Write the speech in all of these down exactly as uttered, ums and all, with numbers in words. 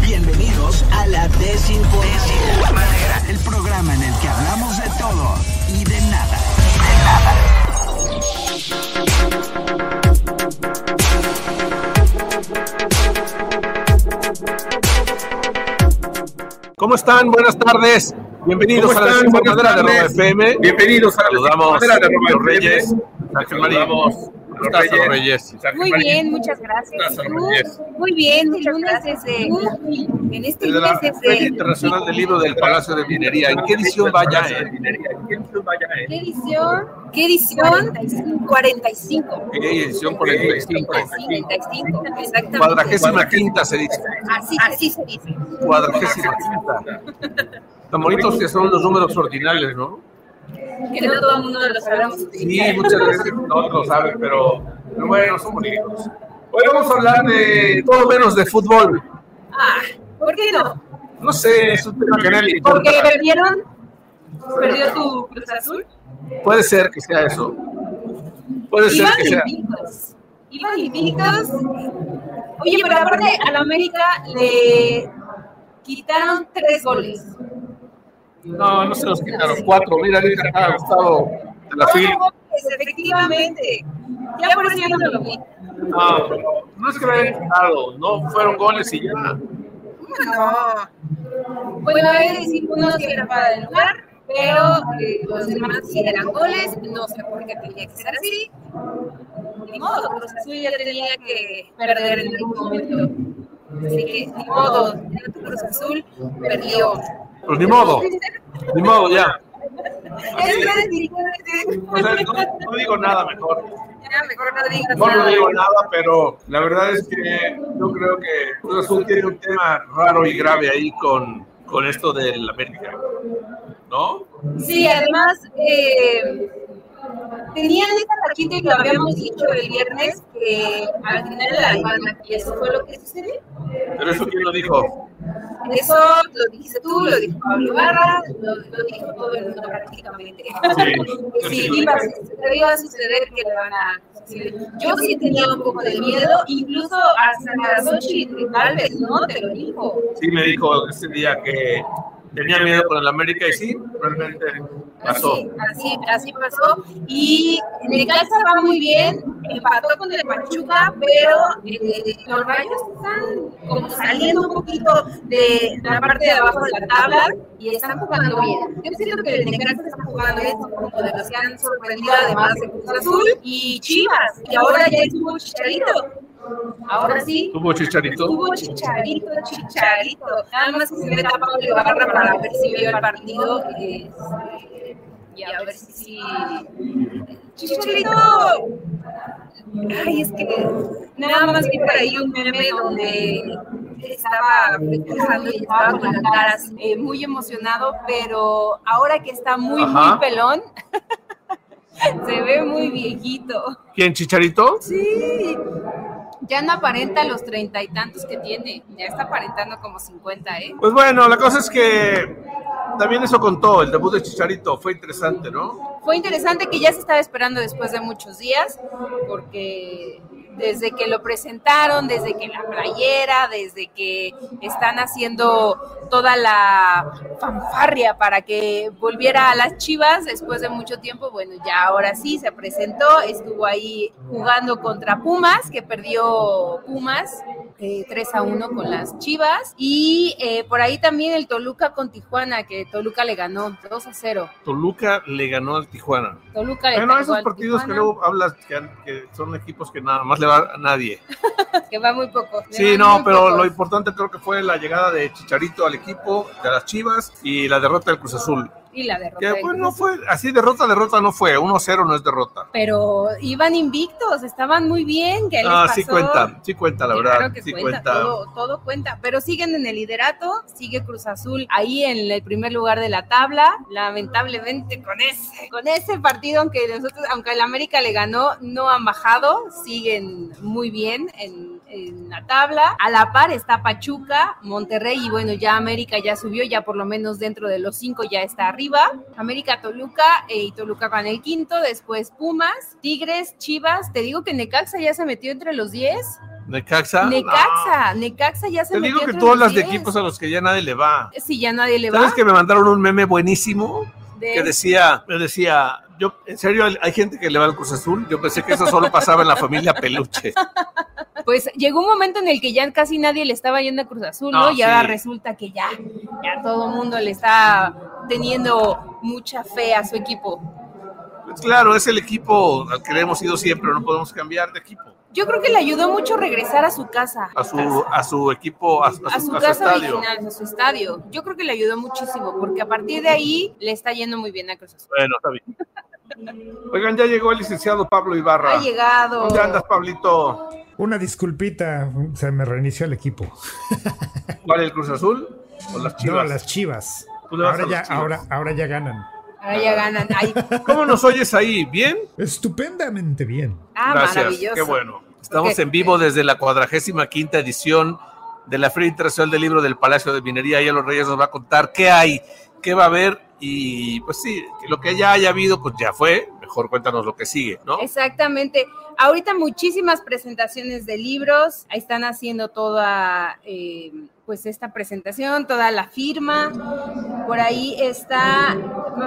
Bienvenidos a la desinformación, el programa en el que hablamos de todo y de nada. De nada. ¿Cómo están? Buenas tardes. Bienvenidos a la desinformadera de Roma F M. Bienvenidos a la desinformadera de Roma F M. Reyes. Saludamos a los Reyes. Muy bien, muchas gracias. Muy bien, el lunes desde... En este desde lunes desde... la Feria Internacional del Libro del Palacio de Minería. ¿En qué edición vaya? ¿En qué edición vaya? ¿En qué edición? ¿Qué edición? cuarenta y cinco. ¿Qué edición cuarenta y cinco? cuarenta y cinco, exactamente. Cuadragésima quinta se dice. Así, así se dice. Cuadragésima quinta. Tan bonitos que son los números ordinales, ¿no? Que no todo el mundo los sabemos. Sí, muchas veces no lo saben, pero, pero bueno, son bonitos. Hoy vamos a hablar de todo menos de fútbol. Ah, ¿por qué no? No sé, es un tema que nadie le importa. ¿Porque perdieron? ¿Perdió tu Cruz Azul? Puede ser que sea eso. Puede ser que sea. Iban invictos. Oye, pero aparte a la América le quitaron tres goles. No, no se los quitaron, cuatro, mira, le ha gustado la fila. Efectivamente, ya por eso no lo vi. No, no es que me hayan quitado, no fueron goles y ya. No. Bueno, es decir, uno sí era para el lugar, pero eh, los demás sí eran goles, no sé por qué tenía que ser así. Ni modo, Cruz Azul ya tenía que perder en algún momento. Así que, ni modo, Cruz Azul perdió. Pues ni modo, ni modo ya. O sea, no, no digo nada mejor. Ya, mejor no digo nada. No digo nada, pero la verdad es que yo creo que Cruz Azul tiene un tema raro y grave ahí con, con esto del América, ¿no? Sí, además eh, tenían esa taquita y lo habíamos dicho el viernes que al final de la semana, y eso fue lo que sucedió. ¿Pero eso quién lo dijo? Eso lo dijiste tú, lo dijo Pablo Barra, lo, lo dijo todo el mundo prácticamente. Sí, sí, sí, iba, a suceder, iba a suceder que le van a suceder. Yo sí tenía un poco de miedo, incluso hasta Xochitl, tal vez, ¿no? Te lo dijo. Sí, me dijo ese día que tenía miedo con el América y sí, realmente pasó. Así, así, así pasó. Y Necaxa va muy bien, empató con el Pachuca, pero eh, los Rayos están como saliendo un poquito de la parte de abajo de la tabla y están jugando bien. Yo siento que el Necaxa está jugando bien, como de los que han sorprendido además de Cruz Azul y Chivas, que ahora ya estuvo Chicharito. Ahora sí. ¿Tuvo Chicharito? Tuvo Chicharito, Chicharito. Nada más que se meta a Pablo Ibarra para ver si vio el partido eh, y a ver si... Chicharito... Ay, es que nada más vi por ahí un meme donde estaba pensando y estaba con las caras eh, muy emocionado, pero ahora que está muy, Ajá. muy pelón... Se ve muy viejito. ¿Quién, Chicharito? Sí. Ya no aparenta los treinta y tantos que tiene. Ya está aparentando como cincuenta, ¿eh? Pues bueno, la cosa es que también eso contó, el debut de Chicharito. Fue interesante, ¿no? Fue interesante que ya se estaba esperando después de muchos días, porque... Desde que lo presentaron, desde que la playera, desde que están haciendo toda la fanfarria para que volviera a las Chivas después de mucho tiempo, bueno, ya ahora sí se presentó, estuvo ahí jugando contra Pumas, que perdió Pumas eh, tres a uno con las Chivas, y eh, por ahí también el Toluca con Tijuana, que Toluca le ganó dos a cero. Toluca le ganó al Tijuana. Toluca le ganó al Tijuana. Bueno, esos partidos que luego hablas, que, que son equipos que nada más le va a nadie. Que va muy poco. Sí, no, pero pocos. Lo importante creo que fue la llegada de Chicharito al equipo, de las Chivas, y la derrota del Cruz Azul. Y la derrota que, del pues, Cruz no fue, así derrota, derrota no fue, uno cero no es derrota. Pero iban invictos, estaban muy bien, ¿qué les pasó? Ah, sí cuenta, sí cuenta, la verdad. Claro que sí cuenta, cuenta. Todo, todo cuenta, pero siguen en el liderato, sigue Cruz Azul ahí en el primer lugar de la tabla, lamentablemente con ese, con ese partido, aunque nosotros, aunque el América le ganó, no han bajado, siguen muy bien en en la tabla. A la par está Pachuca, Monterrey y bueno, ya América ya subió, ya por lo menos dentro de los cinco ya está arriba. América, Toluca eh, y Toluca con el quinto, después Pumas, Tigres, Chivas. Te digo que Necaxa ya se metió entre los diez. Necaxa. Necaxa, no. Necaxa ya se Te metió digo que entre tú hablas de equipos a los que ya nadie le va. Sí, ya nadie le ¿Sabes va. ¿Sabes que me mandaron un meme buenísimo? De... Que decía, me decía... Yo, en serio, hay gente que le va al Cruz Azul. Yo pensé que eso solo pasaba en la familia Peluche. Pues llegó un momento en el que ya casi nadie le estaba yendo a Cruz Azul, ¿no? no y sí. ahora resulta que ya, ya todo el mundo le está teniendo mucha fe a su equipo. Pues claro, es el equipo al que le hemos ido siempre, no podemos cambiar de equipo. Yo creo que le ayudó mucho regresar a su casa. A su, casa. A su equipo, a, a, a su, su casa, casa original, a su estadio. Yo creo que le ayudó muchísimo, porque a partir de ahí le está yendo muy bien a Cruz Azul. Bueno, está bien. Oigan, ya llegó el licenciado Pablo Ibarra. Ha llegado. ¿Dónde andas, Pablito? Una disculpita, se me reinició el equipo. ¿Cuál, el Cruz Azul o las Chivas? No, las Chivas. Ahora ya, Chivas? Ahora, ahora ya ganan. Ahora ya ganan. Ay. ¿Cómo nos oyes ahí? ¿Bien? Estupendamente bien. Ah, gracias. Maravilloso. Qué bueno. Estamos okay. en vivo desde la cuadragésima quinta edición de la Feria Internacional del Libro del Palacio de Minería. Ya los Reyes nos va a contar qué hay, qué va a haber. Y pues sí, lo que ya haya habido, pues ya fue. Mejor cuéntanos lo que sigue, ¿no? Exactamente. Ahorita muchísimas presentaciones de libros. Ahí están haciendo toda, eh, pues esta presentación, toda la firma. Por ahí está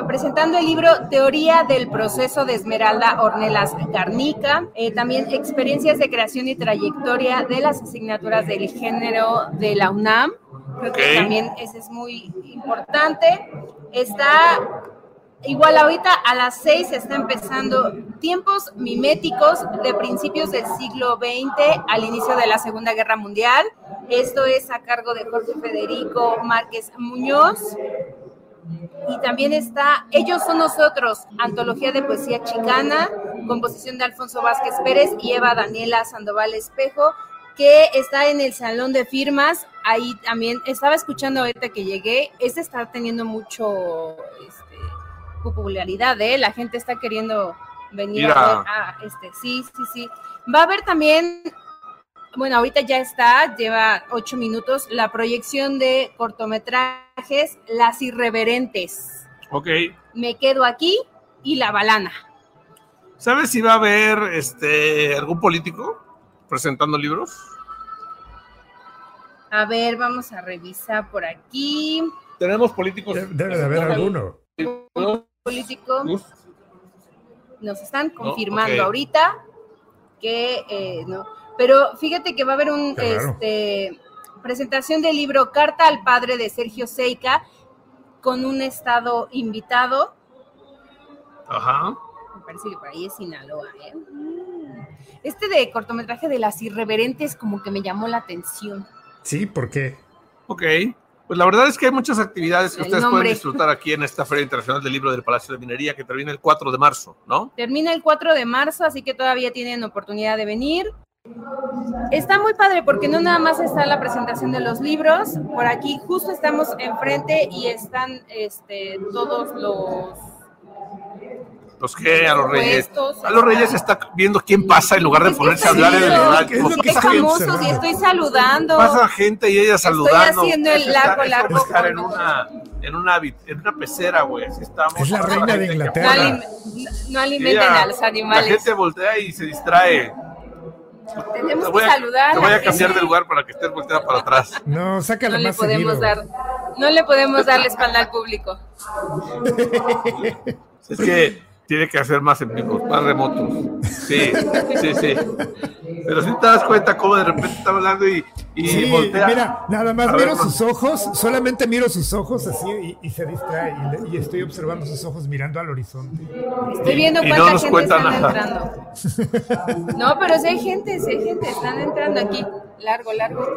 presentando el libro Teoría del Proceso de Esmeralda Ornelas Carnica. Eh, también experiencias de creación y trayectoria de las asignaturas del género de la UNAM. Creo okay. que también ese es muy importante. Está igual ahorita a las seis está empezando tiempos miméticos de principios del siglo veinte al inicio de la Segunda Guerra Mundial. Esto es a cargo de Jorge Federico Márquez Muñoz. Y también está Ellos son nosotros, antología de poesía chicana, composición de Alfonso Vázquez Pérez y Eva Daniela Sandoval Espejo, que está en el Salón de Firmas. Ahí también estaba escuchando ahorita que llegué. Este está teniendo mucho este, popularidad, ¿eh? La gente está queriendo venir Mira. a ver. Ah, este, sí, sí, sí. Va a haber también, bueno, ahorita ya está, lleva ocho minutos, la proyección de cortometrajes Las Irreverentes. Ok. Me quedo aquí y La Balana. ¿Sabes si va a haber este, algún político presentando libros? A ver, vamos a revisar por aquí. Tenemos políticos. Debe de haber alguno. Político. Nos están confirmando no, okay. ahorita que eh, no. Pero fíjate que va a haber un claro. este presentación del libro Carta al Padre de Sergio Seica con un estado invitado. Ajá. Me parece que por ahí es Sinaloa, ¿eh? Este de cortometraje de Las Irreverentes como que me llamó la atención. Sí, ¿por qué? Ok, pues la verdad es que hay muchas actividades que el ustedes nombre. pueden disfrutar aquí en esta Feria Internacional del Libro del Palacio de Minería, que termina el cuatro de marzo, ¿no? Termina el cuatro de marzo, así que todavía tienen oportunidad de venir. Está muy padre porque no nada más está la presentación de los libros, por aquí justo estamos enfrente y están este, todos los... Los que a los reyes. A los reyes está viendo quién pasa en lugar de ponerse a hablar en el radio. Es lo que está famoso, y estoy saludando. Pasa gente y ella saludando. Estoy haciendo el largo, largo. Estar en una, en una, en una pecera, güey. Es la reina de Inglaterra. No alimenten a los animales. La gente voltea y se distrae. Tenemos que saludar. Te voy a cambiar de lugar para que estés volteada para atrás. No, sácala más seguido. No le podemos dar la espalda al público. Es que tiene que hacer más empíricos, más remotos. Sí, sí, sí. Pero si sí te das cuenta cómo de repente está hablando y, y sí, voltea. Mira, nada más a miro ver, sus ojos, solamente miro sus ojos así y, y se distrae. Y, y estoy observando sus ojos mirando al horizonte. Estoy viendo cuánta no gente están nada. entrando. No, pero si hay gente, si hay gente, están entrando aquí. Largo, largo.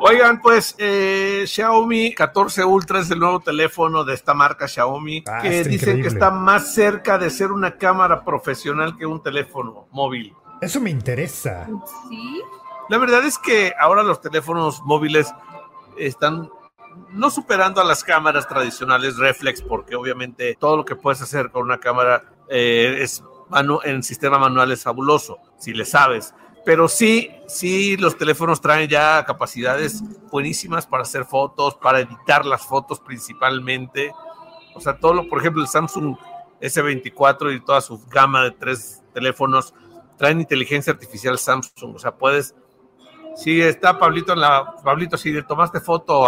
Oigan, pues, eh, Xiaomi catorce Ultra es el nuevo teléfono de esta marca Xiaomi, ah, que dicen increíble. que está más cerca de ser una cámara profesional que un teléfono móvil. Eso me interesa. Sí. La verdad es que ahora los teléfonos móviles están no superando a las cámaras tradicionales reflex, porque obviamente todo lo que puedes hacer con una cámara eh, es manu- en sistema manual es fabuloso, si le sabes. Pero sí, sí, los teléfonos traen ya capacidades buenísimas para hacer fotos, para editar las fotos principalmente. O sea, todo lo, por ejemplo, el Samsung ese veinticuatro y toda su gama de tres teléfonos traen inteligencia artificial Samsung. O sea, puedes... Si está Pablito en la... Pablito, si le tomaste foto...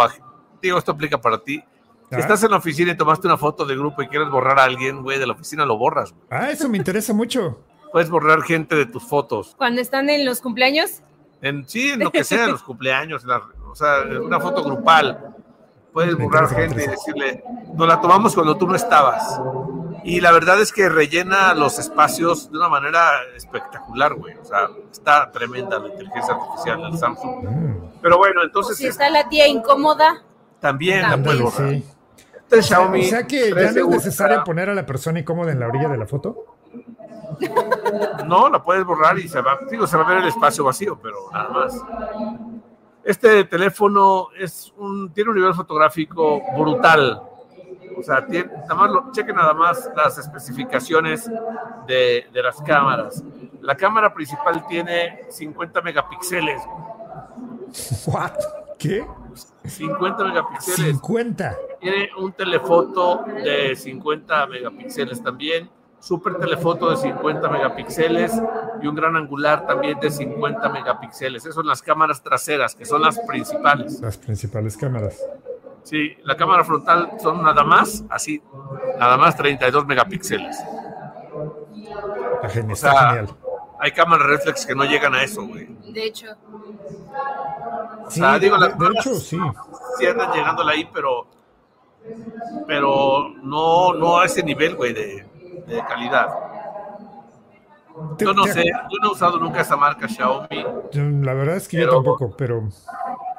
Digo, esto aplica para ti. Si estás en la oficina y tomaste una foto de grupo y quieres borrar a alguien, güey, de la oficina lo borras, güey. Ah, eso me interesa mucho. Puedes borrar gente de tus fotos. ¿Cuando están en los cumpleaños? En, sí, en lo que sea, en los cumpleaños, la, o sea, una foto grupal. Puedes me borrar gente y decirle, nos la tomamos cuando tú no estabas. Y la verdad es que rellena los espacios de una manera espectacular, güey. O sea, está tremenda la inteligencia artificial del Samsung. Mm. Pero bueno, entonces... O si está es, la tía incómoda. También, también la puedes borrar. Sí. Este es Xiaomi. O sea que ya no es necesario poner a la persona incómoda en la orilla de la foto. No, la puedes borrar y se va, digo, se va a ver el espacio vacío, pero nada más. Este teléfono es un, tiene un nivel fotográfico brutal. O sea, tiene, nada más lo, chequen nada más las especificaciones de, de las cámaras. La cámara principal tiene cincuenta megapíxeles. What? ¿Qué? cincuenta megapíxeles. cincuenta. Tiene un telefoto de cincuenta megapíxeles también. Super telefoto de cincuenta megapíxeles y un gran angular también de cincuenta megapíxeles. Esas son las cámaras traseras, que son las principales. Las principales cámaras. Sí, la cámara frontal son nada más, así, nada más treinta y dos megapíxeles. Está genial. O sea, está genial. Hay cámaras reflex que no llegan a eso, güey. De hecho. O sea, sí, digo, las de hecho, sí. Sí andan llegándole ahí, pero, pero no, no a ese nivel, güey, de... de calidad. Yo no sé, yo no he usado nunca esa marca Xiaomi. La verdad es que yo tampoco, pero...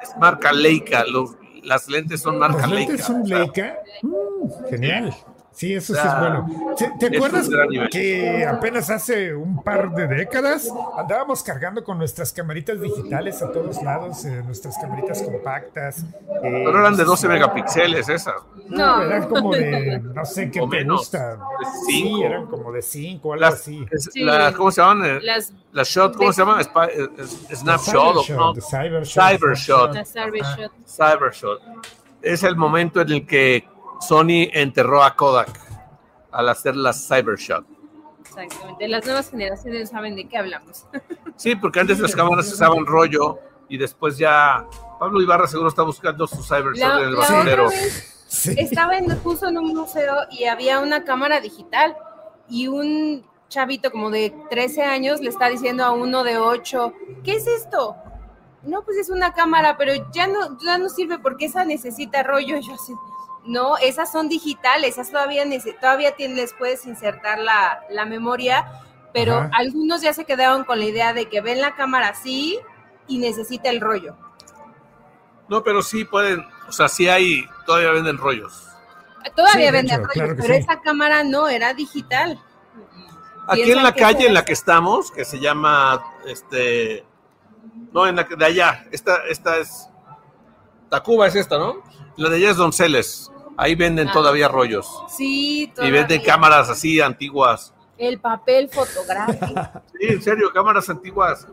Es marca Leica, los, las lentes son marca Leica. ¿Las lentes son Leica? Mm, genial. Sí, eso sí es bueno. ¿Te, te acuerdas que apenas hace un par de décadas andábamos cargando con nuestras camaritas digitales a todos lados, eh, nuestras camaritas compactas? Eh, Pero eran de doce megapíxeles esas. No. Eran como de, no sé qué te gusta. Sí, eran como de cinco, algo las, así. Es, sí. la, ¿Cómo se llaman? Las, las shot, ¿cómo de, se llaman? Snapshot. Cybershot. Cybershot. Cybershot. Cybershot. Es el momento en el que Sony enterró a Kodak al hacer las Cybershot. Exactamente, las nuevas generaciones saben de qué hablamos. Sí, porque antes las cámaras usaban rollo y después ya... Pablo Ibarra seguro está buscando su Cybershot en el basurero. Sí. Estaba en, justo en un museo y había una cámara digital y un chavito como de trece años le está diciendo a uno de ocho, ¿qué es esto? No, pues es una cámara, pero ya no, ya no sirve porque esa necesita rollo. Yo así... No, esas son digitales, esas todavía, todavía les puedes insertar la, la memoria, pero ajá, algunos ya se quedaron con la idea de que ven la cámara así y necesita el rollo. No, pero sí pueden, o sea, sí hay, todavía venden rollos. Todavía sí, venden rollos, claro, pero sí, esa cámara no, era digital. Aquí en la calle es en la que estamos, que se llama, este, no, en la que de allá, esta, esta es, Tacuba es esta, ¿no? La de allá es Donceles. Ahí venden ah, todavía rollos. Sí, todavía. Y venden cámaras así antiguas. El papel fotográfico. Sí, en serio, cámaras antiguas.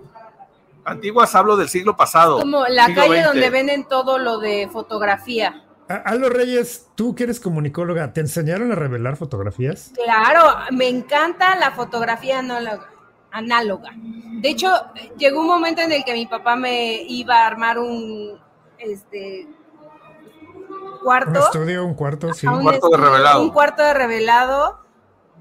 Antiguas hablo del siglo pasado. Como la calle veinte donde venden todo lo de fotografía. Alo Reyes, tú que eres comunicóloga, ¿te enseñaron a revelar fotografías? Claro, me encanta la fotografía análoga. análoga. De hecho, llegó un momento en el que mi papá me iba a armar un... este cuarto, un estudio, un cuarto, sí, un, un cuarto estudio, de revelado, un cuarto de revelado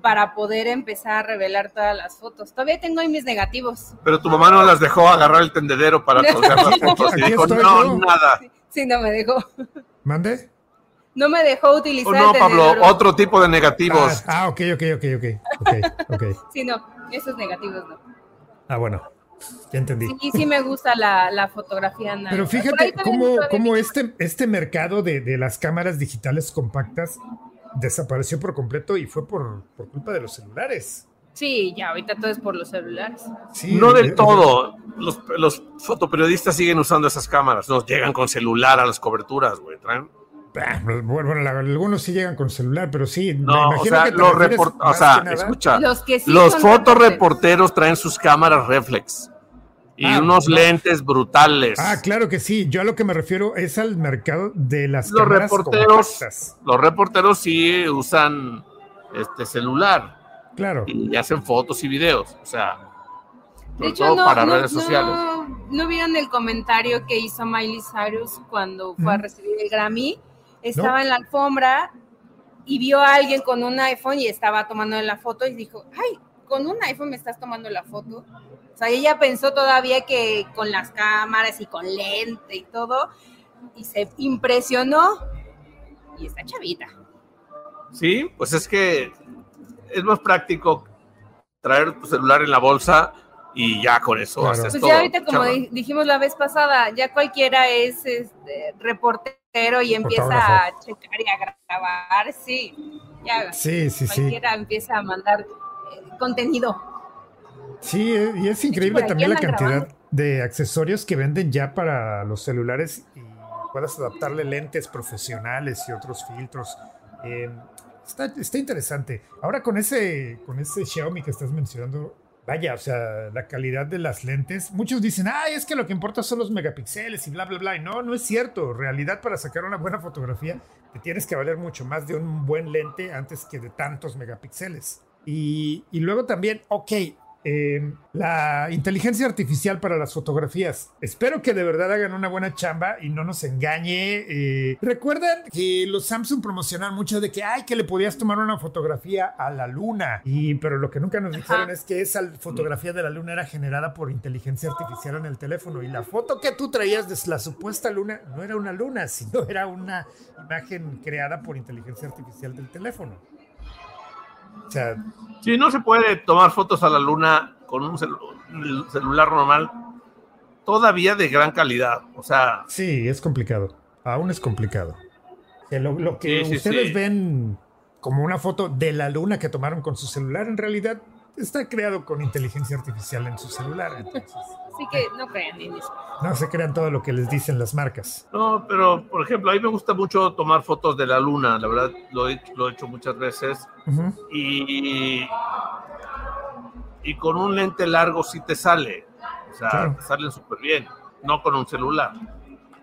para poder empezar a revelar todas las fotos. Todavía tengo ahí mis negativos. Pero tu mamá no las dejó agarrar el tendedero para colgar las fotos y dijo, no, yo. nada. Sí, sí, no me dejó. ¿Mande? No me dejó utilizar. Oh, no, el Pablo, tendedero. Otro tipo de negativos. Ah, ah, ok, ok, ok, ok, okay, okay. Sí, no, esos negativos no. Ah, bueno. Ya entendí. Sí, sí me gusta la, la fotografía análoga. Pero fíjate cómo, cómo este, este mercado de, de las cámaras digitales compactas desapareció por completo y fue por, por culpa de los celulares. Sí, ya ahorita todo es por los celulares. Sí, no del todo. Los, los fotoperiodistas siguen usando esas cámaras. Nos llegan con celular a las coberturas, güey. ¿Traen? Bueno, la, algunos sí llegan con celular, pero sí. No, me o sea, que los report, o sea, escucha, los, que sí los fotoreporteros traen sus cámaras reflex. y ah, unos no. lentes brutales. Ah, claro que sí. Yo a lo que me refiero es al mercado de las los cámaras compactas. Los reporteros sí usan este celular. Claro. Y hacen fotos y videos. O sea, de hecho, todo no, para no, redes sociales. No, ¿no vieron el comentario que hizo Miley Cyrus cuando fue mm. a recibir el Grammy? Estaba no. en la alfombra y vio a alguien con un iPhone y estaba tomándole la foto y dijo, ay, con un iPhone me estás tomando la foto. O sea, ella pensó todavía que con las cámaras y con lente y todo, y se impresionó. Y está chavita. Sí, pues es que es más práctico traer tu celular en la bolsa y ya con eso claro. haces pues todo. Pues ya ahorita, como chava. dijimos la vez pasada, ya cualquiera es este, reportero y empieza a checar y a grabar, sí. Ya sí, sí, cualquiera sí. empieza a mandar eh, contenido. Sí, y es increíble también la cantidad grabando? de accesorios que venden ya para los celulares y puedas adaptarle lentes profesionales y otros filtros. Eh, está, está interesante. Ahora con ese, con ese Xiaomi que estás mencionando, vaya, o sea, la calidad de las lentes. Muchos dicen, ay, es que lo que importa son los megapíxeles y bla, bla, bla. Y no, no es cierto. En realidad, para sacar una buena fotografía, te tienes que valer mucho más de un buen lente antes que de tantos megapíxeles. Y, y luego también, ok... Eh, la inteligencia artificial para las fotografías. Espero que de verdad hagan una buena chamba y no nos engañe. Eh, recuerdan que los Samsung promocionaron mucho de que ay, que le podías tomar una fotografía a la luna, y, pero lo que nunca nos dijeron Ajá. es que esa fotografía de la luna era generada por inteligencia artificial en el teléfono, y la foto que tú traías de la supuesta luna no era una luna, sino era una imagen creada por inteligencia artificial del teléfono. O sea, sí, no se puede tomar fotos a la luna con un celu- celular normal todavía de gran calidad, o sea... Sí, es complicado, aún es complicado. Lo, lo que sí, ustedes sí, sí. ven como una foto de la luna que tomaron con su celular, en realidad está creado con inteligencia artificial en su celular. Entonces, así que no crean en eso. No se crean todo lo que les dicen las marcas. No, pero por ejemplo, a mí me gusta mucho tomar fotos de la luna, la verdad lo he, lo he hecho muchas veces. Uh-huh. Y, y con un lente largo sí te sale, o sea, claro. te salen súper bien, no con un celular.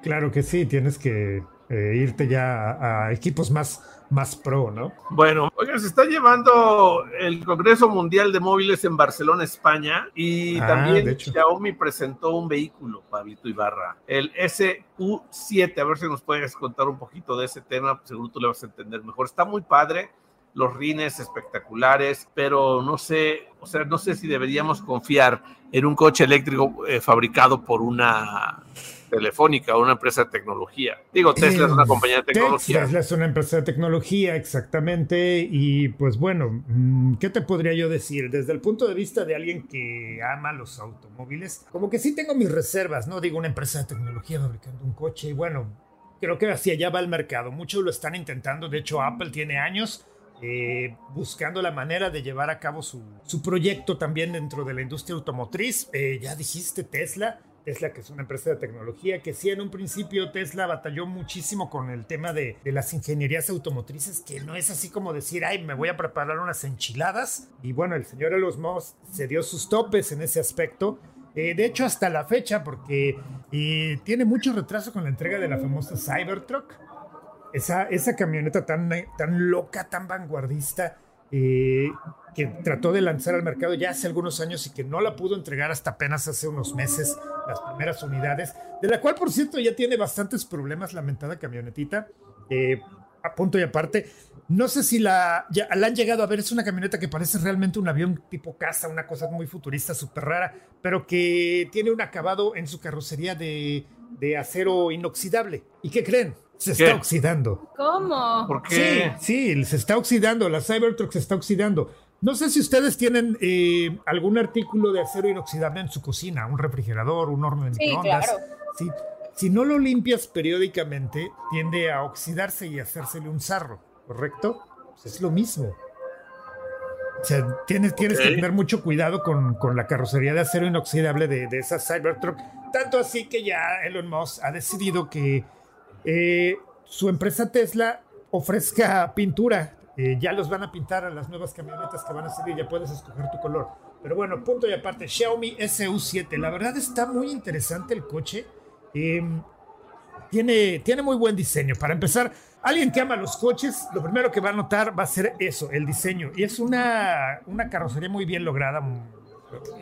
Claro que sí, tienes que eh, irte ya a, a equipos más... más pro, ¿no? Bueno, oigan, se está llevando el Congreso Mundial de Móviles en Barcelona, España, y ah, también Xiaomi presentó un vehículo, Pablito Ibarra, el S U siete, a ver si nos puedes contar un poquito de ese tema, seguro tú le vas a entender mejor. Está muy padre, los rines espectaculares, pero no sé, o sea, no sé si deberíamos confiar en un coche eléctrico eh, fabricado por una... telefónica, una empresa de tecnología. Digo, Tesla eh, es una compañía de tecnología. Tesla es una empresa de tecnología, exactamente. Y pues bueno, ¿qué te podría yo decir? Desde el punto de vista de alguien que ama los automóviles, como que sí tengo mis reservas, ¿no? Digo, una empresa de tecnología fabricando un coche. Y bueno, creo que hacia allá va el mercado. Muchos lo están intentando. De hecho, Apple tiene años eh, buscando la manera de llevar a cabo su, su proyecto también dentro de la industria automotriz. Eh, ya dijiste Tesla. Tesla, que es una empresa de tecnología, que sí, en un principio Tesla batalló muchísimo con el tema de, de las ingenierías automotrices, que no es así como decir, ay, me voy a preparar unas enchiladas. Y bueno, el señor Elon Musk se dio sus topes en ese aspecto. Eh, de hecho, hasta la fecha, porque eh, tiene mucho retraso con la entrega de la famosa Cybertruck. Esa, esa camioneta tan, tan loca, tan vanguardista, eh, que trató de lanzar al mercado ya hace algunos años y que no la pudo entregar hasta apenas hace unos meses las primeras unidades, de la cual, por cierto, ya tiene bastantes problemas, lamentada camionetita, eh, a punto y aparte. No sé si la, ya, la han llegado a ver, es una camioneta que parece realmente un avión tipo caza, una cosa muy futurista, súper rara, pero que tiene un acabado en su carrocería de, de acero inoxidable. ¿Y qué creen? Se ¿Qué? está oxidando. ¿Cómo? ¿Por qué? Sí, sí, se está oxidando, la Cybertruck se está oxidando. No sé si ustedes tienen eh, algún artículo de acero inoxidable en su cocina, un refrigerador, un horno de microondas. Sí, claro. Si, si no lo limpias periódicamente, tiende a oxidarse y a hacérsele un sarro, ¿correcto? Pues es lo mismo. O sea, tienes, okay. tienes que tener mucho cuidado con, con la carrocería de acero inoxidable de, de esa Cybertruck. Tanto así que ya Elon Musk ha decidido que eh, su empresa Tesla ofrezca pintura. Eh, ya los van a pintar a las nuevas camionetas que van a salir, ya puedes escoger tu color. Pero bueno, punto y aparte, Xiaomi S U siete. La verdad está muy interesante el coche. Eh, tiene, tiene muy buen diseño. Para empezar, alguien que ama los coches, lo primero que va a notar va a ser eso, el diseño. Y es una, una carrocería muy bien lograda.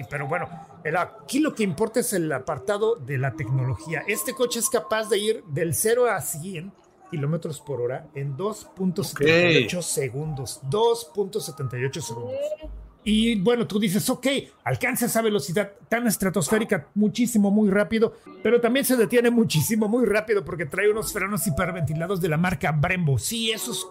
Pero bueno, el, aquí lo que importa es el apartado de la tecnología. Este coche es capaz de ir del cero a cien kilómetros por hora en dos punto setenta y ocho okay. segundos. dos punto setenta y ocho segundos. Y bueno, tú dices, ok, alcanza esa velocidad tan estratosférica muchísimo, muy rápido, pero también se detiene muchísimo, muy rápido, porque trae unos frenos hiperventilados de la marca Brembo. Sí, esos,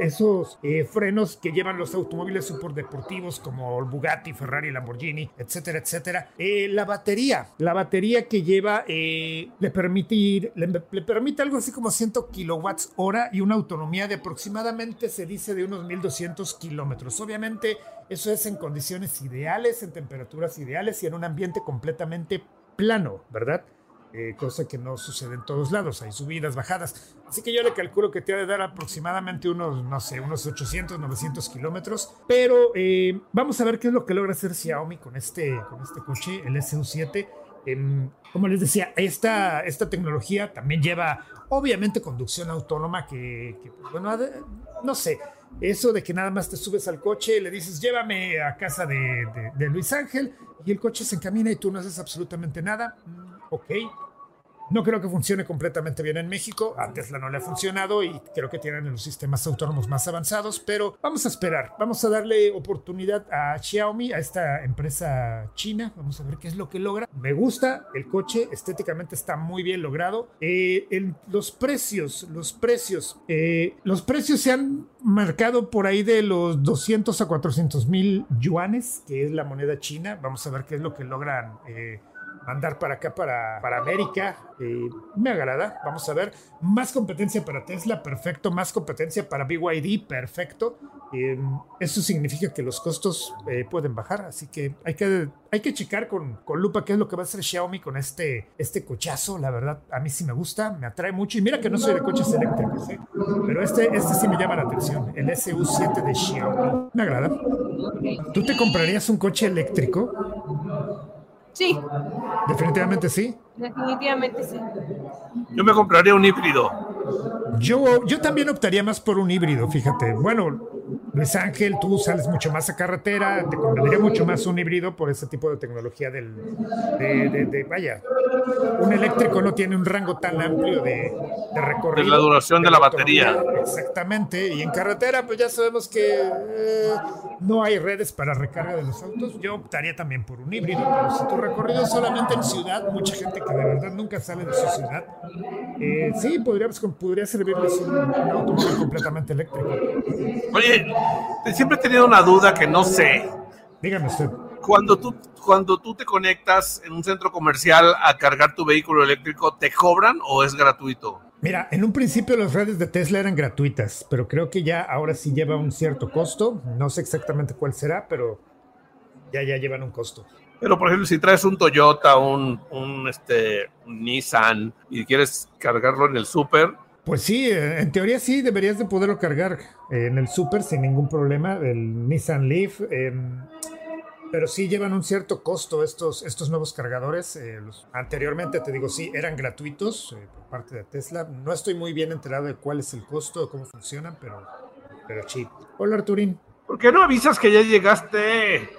esos eh, frenos que llevan los automóviles superdeportivos como el Bugatti, Ferrari, Lamborghini, etcétera, etcétera. Eh, la batería, la batería que lleva eh, le permite ir, le, le permite algo así como cien kilowatts hora y una autonomía de aproximadamente, se dice, de unos mil doscientos kilómetros. Obviamente, eso es en condiciones ideales, en temperaturas ideales y en un ambiente completamente plano, ¿verdad? Eh, cosa que no sucede en todos lados, hay subidas, bajadas. Así que yo le calculo que te ha de dar aproximadamente unos, no sé, unos ochocientos, novecientos kilómetros. Pero eh, vamos a ver qué es lo que logra hacer Xiaomi con este, con este coche, el S U siete. Eh, como les decía, esta, esta tecnología también lleva, obviamente, conducción autónoma que, que bueno, no sé. Eso de que nada más te subes al coche, le dices, llévame a casa de, de, de Luis Ángel, y el coche se encamina y tú no haces absolutamente nada. Ok, no creo que funcione completamente bien en México. A Tesla no le ha funcionado y creo que tienen los sistemas autónomos más avanzados, pero vamos a esperar, vamos a darle oportunidad a Xiaomi, a esta empresa china. Vamos a ver qué es lo que logra. Me gusta el coche, estéticamente está muy bien logrado. Eh, el, los precios, los precios, eh, los precios se han marcado por ahí de los doscientos a cuatrocientos mil yuanes, que es la moneda china. Vamos a ver qué es lo que logran eh, mandar para acá, para, para América. Eh, me agrada, vamos a ver. Más competencia para Tesla, perfecto. Más competencia para B Y D, perfecto. Eh, eso significa que los costos eh, pueden bajar, así que hay que, hay que checar con, con lupa qué es lo que va a hacer Xiaomi con este, este cochazo. La verdad, a mí sí me gusta, me atrae mucho. Y mira que no soy de coches eléctricos, ¿eh? Pero este, este sí me llama la atención, el S U siete de Xiaomi. Me agrada. ¿Tú te comprarías un coche eléctrico? Sí. ¿Definitivamente sí? Definitivamente sí. Yo me compraría un híbrido. Yo, yo también optaría más por un híbrido, fíjate. Bueno, Luis Ángel, tú sales mucho más a carretera, te convendría mucho más un híbrido por ese tipo de tecnología del... De, de, de, vaya, un eléctrico no tiene un rango tan amplio de, de recorrido. De la duración de, de la batería. Exactamente, y en carretera pues ya sabemos que eh, no hay redes para recarga de los autos. Yo optaría también por un híbrido, pero si tu recorrido es solamente en ciudad, mucha gente que de verdad nunca sale de su ciudad, eh, sí, podríamos, podría servirles un, un automóvil completamente eléctrico. Oye, siempre he tenido una duda que no sé. Dígame usted. Cuando tú, cuando tú te conectas en un centro comercial a cargar tu vehículo eléctrico, ¿te cobran o es gratuito? Mira, en un principio las redes de Tesla eran gratuitas, pero creo que ya ahora sí lleva un cierto costo. No sé exactamente cuál será, pero ya, ya llevan un costo. Pero, por ejemplo, si traes un Toyota, un, un, este, un Nissan y quieres cargarlo en el súper... Pues sí, en teoría sí, deberías de poderlo cargar en el súper sin ningún problema, el Nissan Leaf... Eh, pero sí llevan un cierto costo estos, estos nuevos cargadores. Eh, los, anteriormente, te digo, sí, eran gratuitos eh, por parte de Tesla. No estoy muy bien enterado de cuál es el costo, cómo funcionan, pero, pero sí. Hola, Arturín. ¿Por qué no avisas que ya llegaste?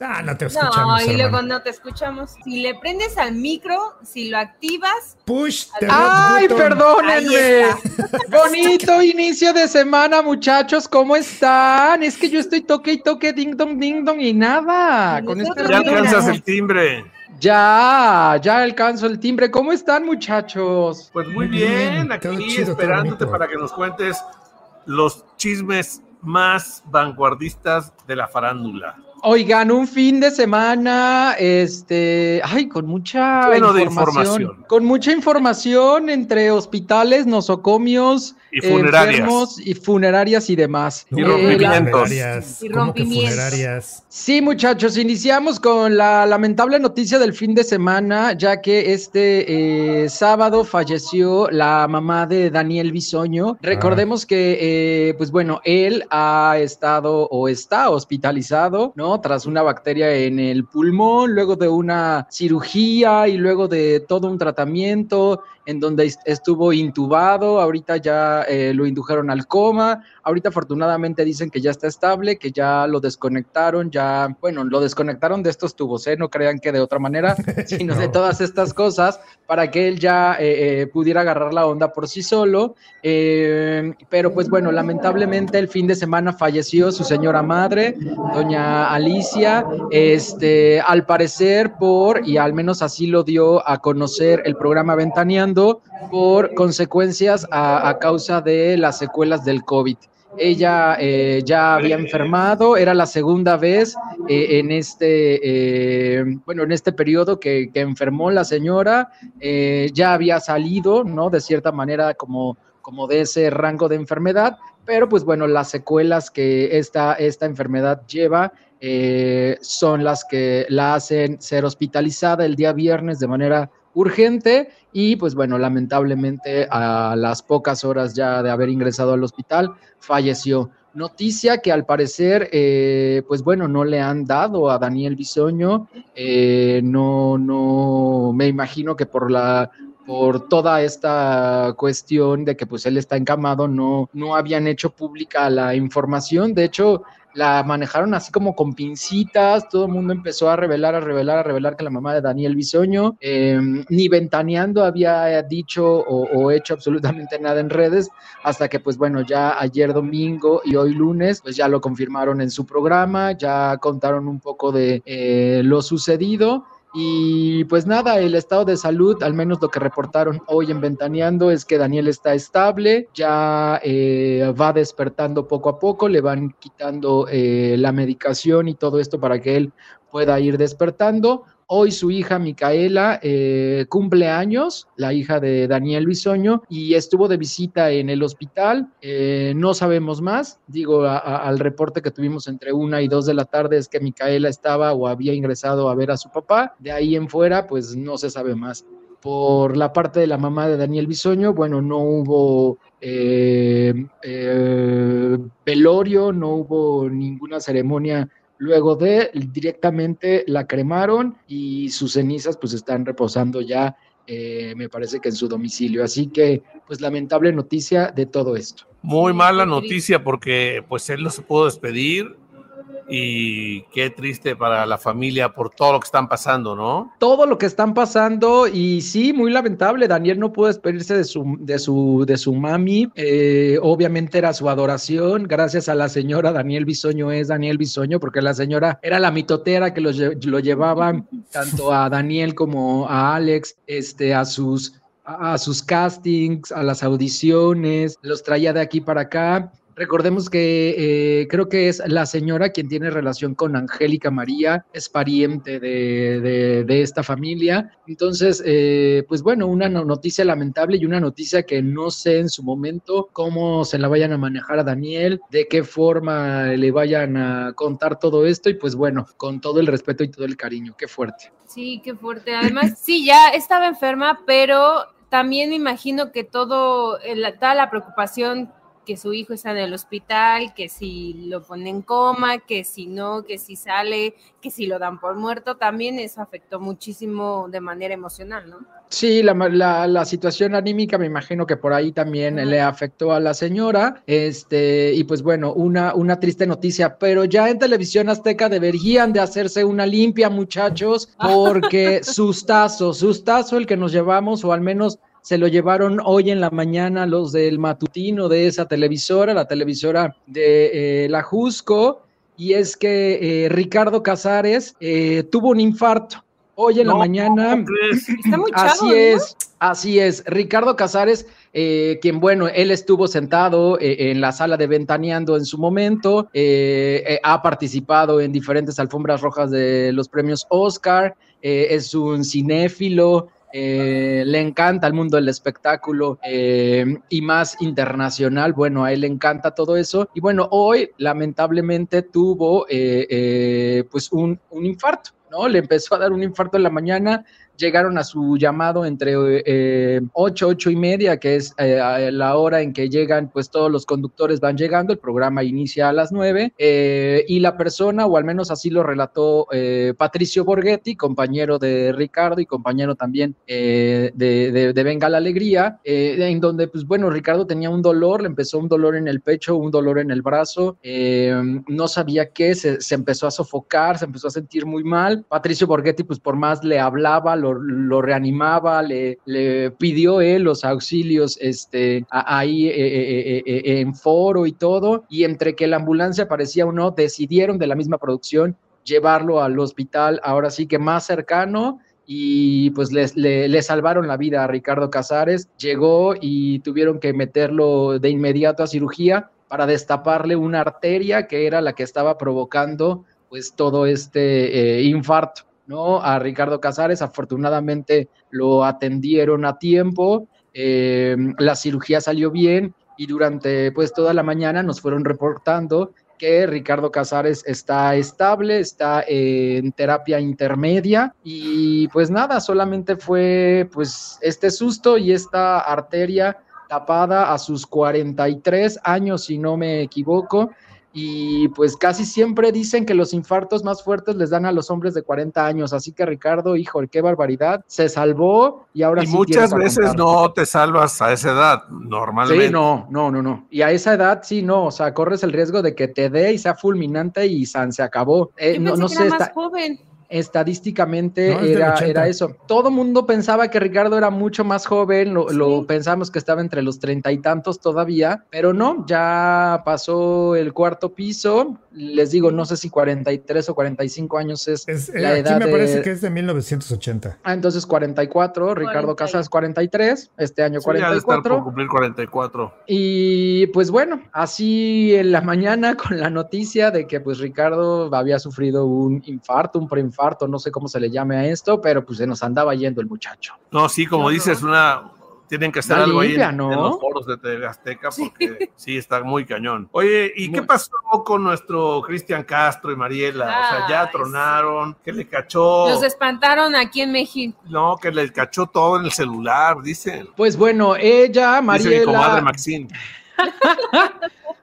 Ah, no te escuchamos, No, y luego hermano. No te escuchamos. Si le prendes al micro, si lo activas... ¡Push! Al... ¡Ay, perdónenme! Bonito inicio de semana, muchachos. ¿Cómo están? Es que yo estoy toque y toque, ding dong, ding dong, y nada. Con este ya ruido, alcanzas no. el timbre. Ya, ya alcanzo el timbre. ¿Cómo están, muchachos? Pues muy bien, bien aquí chido, esperándote para que nos cuentes los chismes más vanguardistas de la farándula. Oigan, un fin de semana, este, ay, con mucha bueno, información, de información, con mucha información entre hospitales, nosocomios, y funerarias. Enfermos y funerarias y demás. Y rompimientos. Eh, y rompimientos. Sí, muchachos, iniciamos con la lamentable noticia del fin de semana, ya que este eh, sábado falleció la mamá de Daniel Bisogno. Recordemos ah. que, eh, pues bueno, él ha estado o está hospitalizado, ¿no? ¿no? Tras una bacteria en el pulmón, luego de una cirugía y luego de todo un tratamiento en donde estuvo intubado, ahorita ya eh, lo indujeron al coma, ahorita afortunadamente dicen que ya está estable, que ya lo desconectaron, ya, bueno, lo desconectaron de estos tubos, ¿eh? No crean que de otra manera, sino no. de todas estas cosas, para que él ya eh, eh, pudiera agarrar la onda por sí solo, eh, pero pues bueno, lamentablemente el fin de semana falleció su señora madre, doña Alicia, este, al parecer por, y al menos así lo dio a conocer el programa Ventaneando, por consecuencias a, a causa de las secuelas del COVID. Ella eh, ya había enfermado, era la segunda vez eh, en este, eh, bueno, en este periodo que, que enfermó la señora, eh, ya había salido, ¿no? De cierta manera como, como de ese rango de enfermedad, pero pues bueno, las secuelas que esta, esta enfermedad lleva eh, son las que la hacen ser hospitalizada el día viernes de manera urgente y pues bueno, lamentablemente a las pocas horas ya de haber ingresado al hospital falleció. Noticia que al parecer, eh, pues bueno, no le han dado a Daniel Bisogno, eh, no, no, me imagino que por la... por toda esta cuestión de que pues él está encamado, no, no habían hecho pública la información, de hecho la manejaron así como con pincitas, todo el mundo empezó a revelar, a revelar, a revelar que la mamá de Daniel Bisogno, eh, ni Ventaneando había dicho o, o hecho absolutamente nada en redes, hasta que pues bueno, ya ayer domingo y hoy lunes, pues ya lo confirmaron en su programa, ya contaron un poco de eh, lo sucedido. Y pues nada, el estado de salud, al menos lo que reportaron hoy en Ventaneando, es que Daniel está estable, ya eh, va despertando poco a poco, le van quitando eh, la medicación y todo esto para que él pueda ir despertando. Hoy su hija Micaela eh, cumple años, la hija de Daniel Bisogno, y estuvo de visita en el hospital, eh, no sabemos más, digo, a, a, al reporte que tuvimos entre una y dos de la tarde es que Micaela estaba o había ingresado a ver a su papá, de ahí en fuera pues no se sabe más. Por la parte de la mamá de Daniel Bisogno, bueno, no hubo eh, eh, velorio, no hubo ninguna ceremonia. Luego de, directamente la cremaron y sus cenizas pues están reposando ya, eh, me parece que en su domicilio. Así que, pues lamentable noticia de todo esto. Muy mala noticia porque pues él no se pudo despedir. Y qué triste para la familia por todo lo que están pasando, ¿no? Todo lo que están pasando y sí, muy lamentable. Daniel no pudo despedirse de su, de su, de su mami. Eh, obviamente era su adoración. Gracias a la señora Daniel Bisogno es Daniel Bisogno, porque la señora era la mitotera que lo, lo llevaban tanto a Daniel como a Alex, este, a sus, a, a sus castings, a las audiciones, los traía de aquí para acá. Recordemos que eh, creo que es la señora quien tiene relación con Angélica María, es pariente de, de, de esta familia. Entonces, eh, pues bueno, una noticia lamentable y una noticia que no sé en su momento cómo se la vayan a manejar a Daniel, de qué forma le vayan a contar todo esto y pues bueno, con todo el respeto y todo el cariño. Qué fuerte. Sí, qué fuerte. Además, sí, ya estaba enferma, pero también me imagino que todo, el, toda la preocupación que su hijo está en el hospital, que si lo pone en coma, que si no, que si sale, que si lo dan por muerto, también eso afectó muchísimo de manera emocional, ¿no? Sí, la, la, la situación anímica me imagino que por ahí también le afectó a la señora, este, y pues bueno, una, una triste noticia, pero ya en Televisión Azteca deberían de hacerse una limpia, muchachos, porque sustazo, sustazo el que nos llevamos, o al menos se lo llevaron hoy en la mañana los del matutino de esa televisora, la televisora de eh, la Jusco, y es que eh, Ricardo Cazares eh, tuvo un infarto hoy en no, la mañana. No, está muy chavo, así es, ¿no? Así es. Ricardo Cazares, eh, quien, bueno, él estuvo sentado eh, en la sala de Ventaneando en su momento, eh, eh, ha participado en diferentes alfombras rojas de los premios Oscar, eh, es un cinéfilo. Eh, le encanta el mundo del espectáculo eh, y más internacional, bueno, a él le encanta todo eso y bueno, hoy lamentablemente tuvo eh, eh, pues un, un infarto, ¿no? Le empezó a dar un infarto en la mañana, llegaron a su llamado entre eh, ocho, ocho y media, que es eh, la hora en que llegan, pues todos los conductores van llegando, el programa inicia a las nueve, eh, y la persona, o al menos así lo relató eh, Patricio Borghetti, compañero de Ricardo y compañero también eh, de, de, de Venga la Alegría, eh, en donde, pues bueno, Ricardo tenía un dolor, le empezó un dolor en el pecho, un dolor en el brazo, eh, no sabía qué, se, se empezó a sofocar, se empezó a sentir muy mal. Patricio Borghetti, pues por más le hablaba, lo, lo reanimaba, le, le pidió él los auxilios este, a, ahí eh, eh, eh, eh, en foro y todo, y entre que la ambulancia aparecía o no, decidieron de la misma producción llevarlo al hospital, ahora sí que más cercano, y pues les, le, le salvaron la vida a Ricardo Cazares. Llegó y tuvieron que meterlo de inmediato a cirugía para destaparle una arteria que era la que estaba provocando pues todo este eh, infarto, ¿no? A Ricardo Cazares afortunadamente lo atendieron a tiempo, eh, la cirugía salió bien, y durante pues toda la mañana nos fueron reportando que Ricardo Cazares está estable, está eh, en terapia intermedia, y pues nada, solamente fue pues este susto y esta arteria tapada a sus cuarenta y tres años, si no me equivoco. Y pues casi siempre dicen que los infartos más fuertes les dan a los hombres de cuarenta años, así que Ricardo, hijo, qué barbaridad, se salvó y ahora y sí. Y muchas veces no te salvas a esa edad, normalmente. Sí, no, no, no, no. Y a esa edad sí, no, o sea, corres el riesgo de que te dé y sea fulminante y san, se acabó. Eh, Yo no, pensé no que sé, era más está... joven. Estadísticamente no, era, era eso. Todo mundo pensaba que Ricardo era mucho más joven, lo, sí. lo pensamos que estaba entre los treinta y tantos todavía, pero no, ya pasó el cuarto piso. Les digo, no sé si cuarenta y tres o cuarenta y cinco años es, es la edad. Aquí me parece de... que es de mil novecientos ochenta. Ah, entonces cuarenta y cuatro, Ricardo Cazares cuarenta y tres, este año sí, cuarenta y cuatro. Ya de estar por cumplir cuarenta y cuatro. Y pues bueno, así en la mañana con la noticia de que pues Ricardo había sufrido un infarto, un preinfarto, infarto, no sé cómo se le llame a esto, pero pues se nos andaba yendo el muchacho. No, sí, como no, dices, no. una... Tienen que hacer la algo limpia, ahí en, ¿no? en los foros de T V Azteca, porque sí. sí, está muy cañón. Oye, ¿y muy... qué pasó con nuestro Cristian Castro y Mariela? Ah, o sea, ya tronaron, sí. que le cachó... Los espantaron aquí en México. No, que le cachó todo en el celular, dicen. Pues bueno, ella, Mariela... Dice mi comadre Maxine.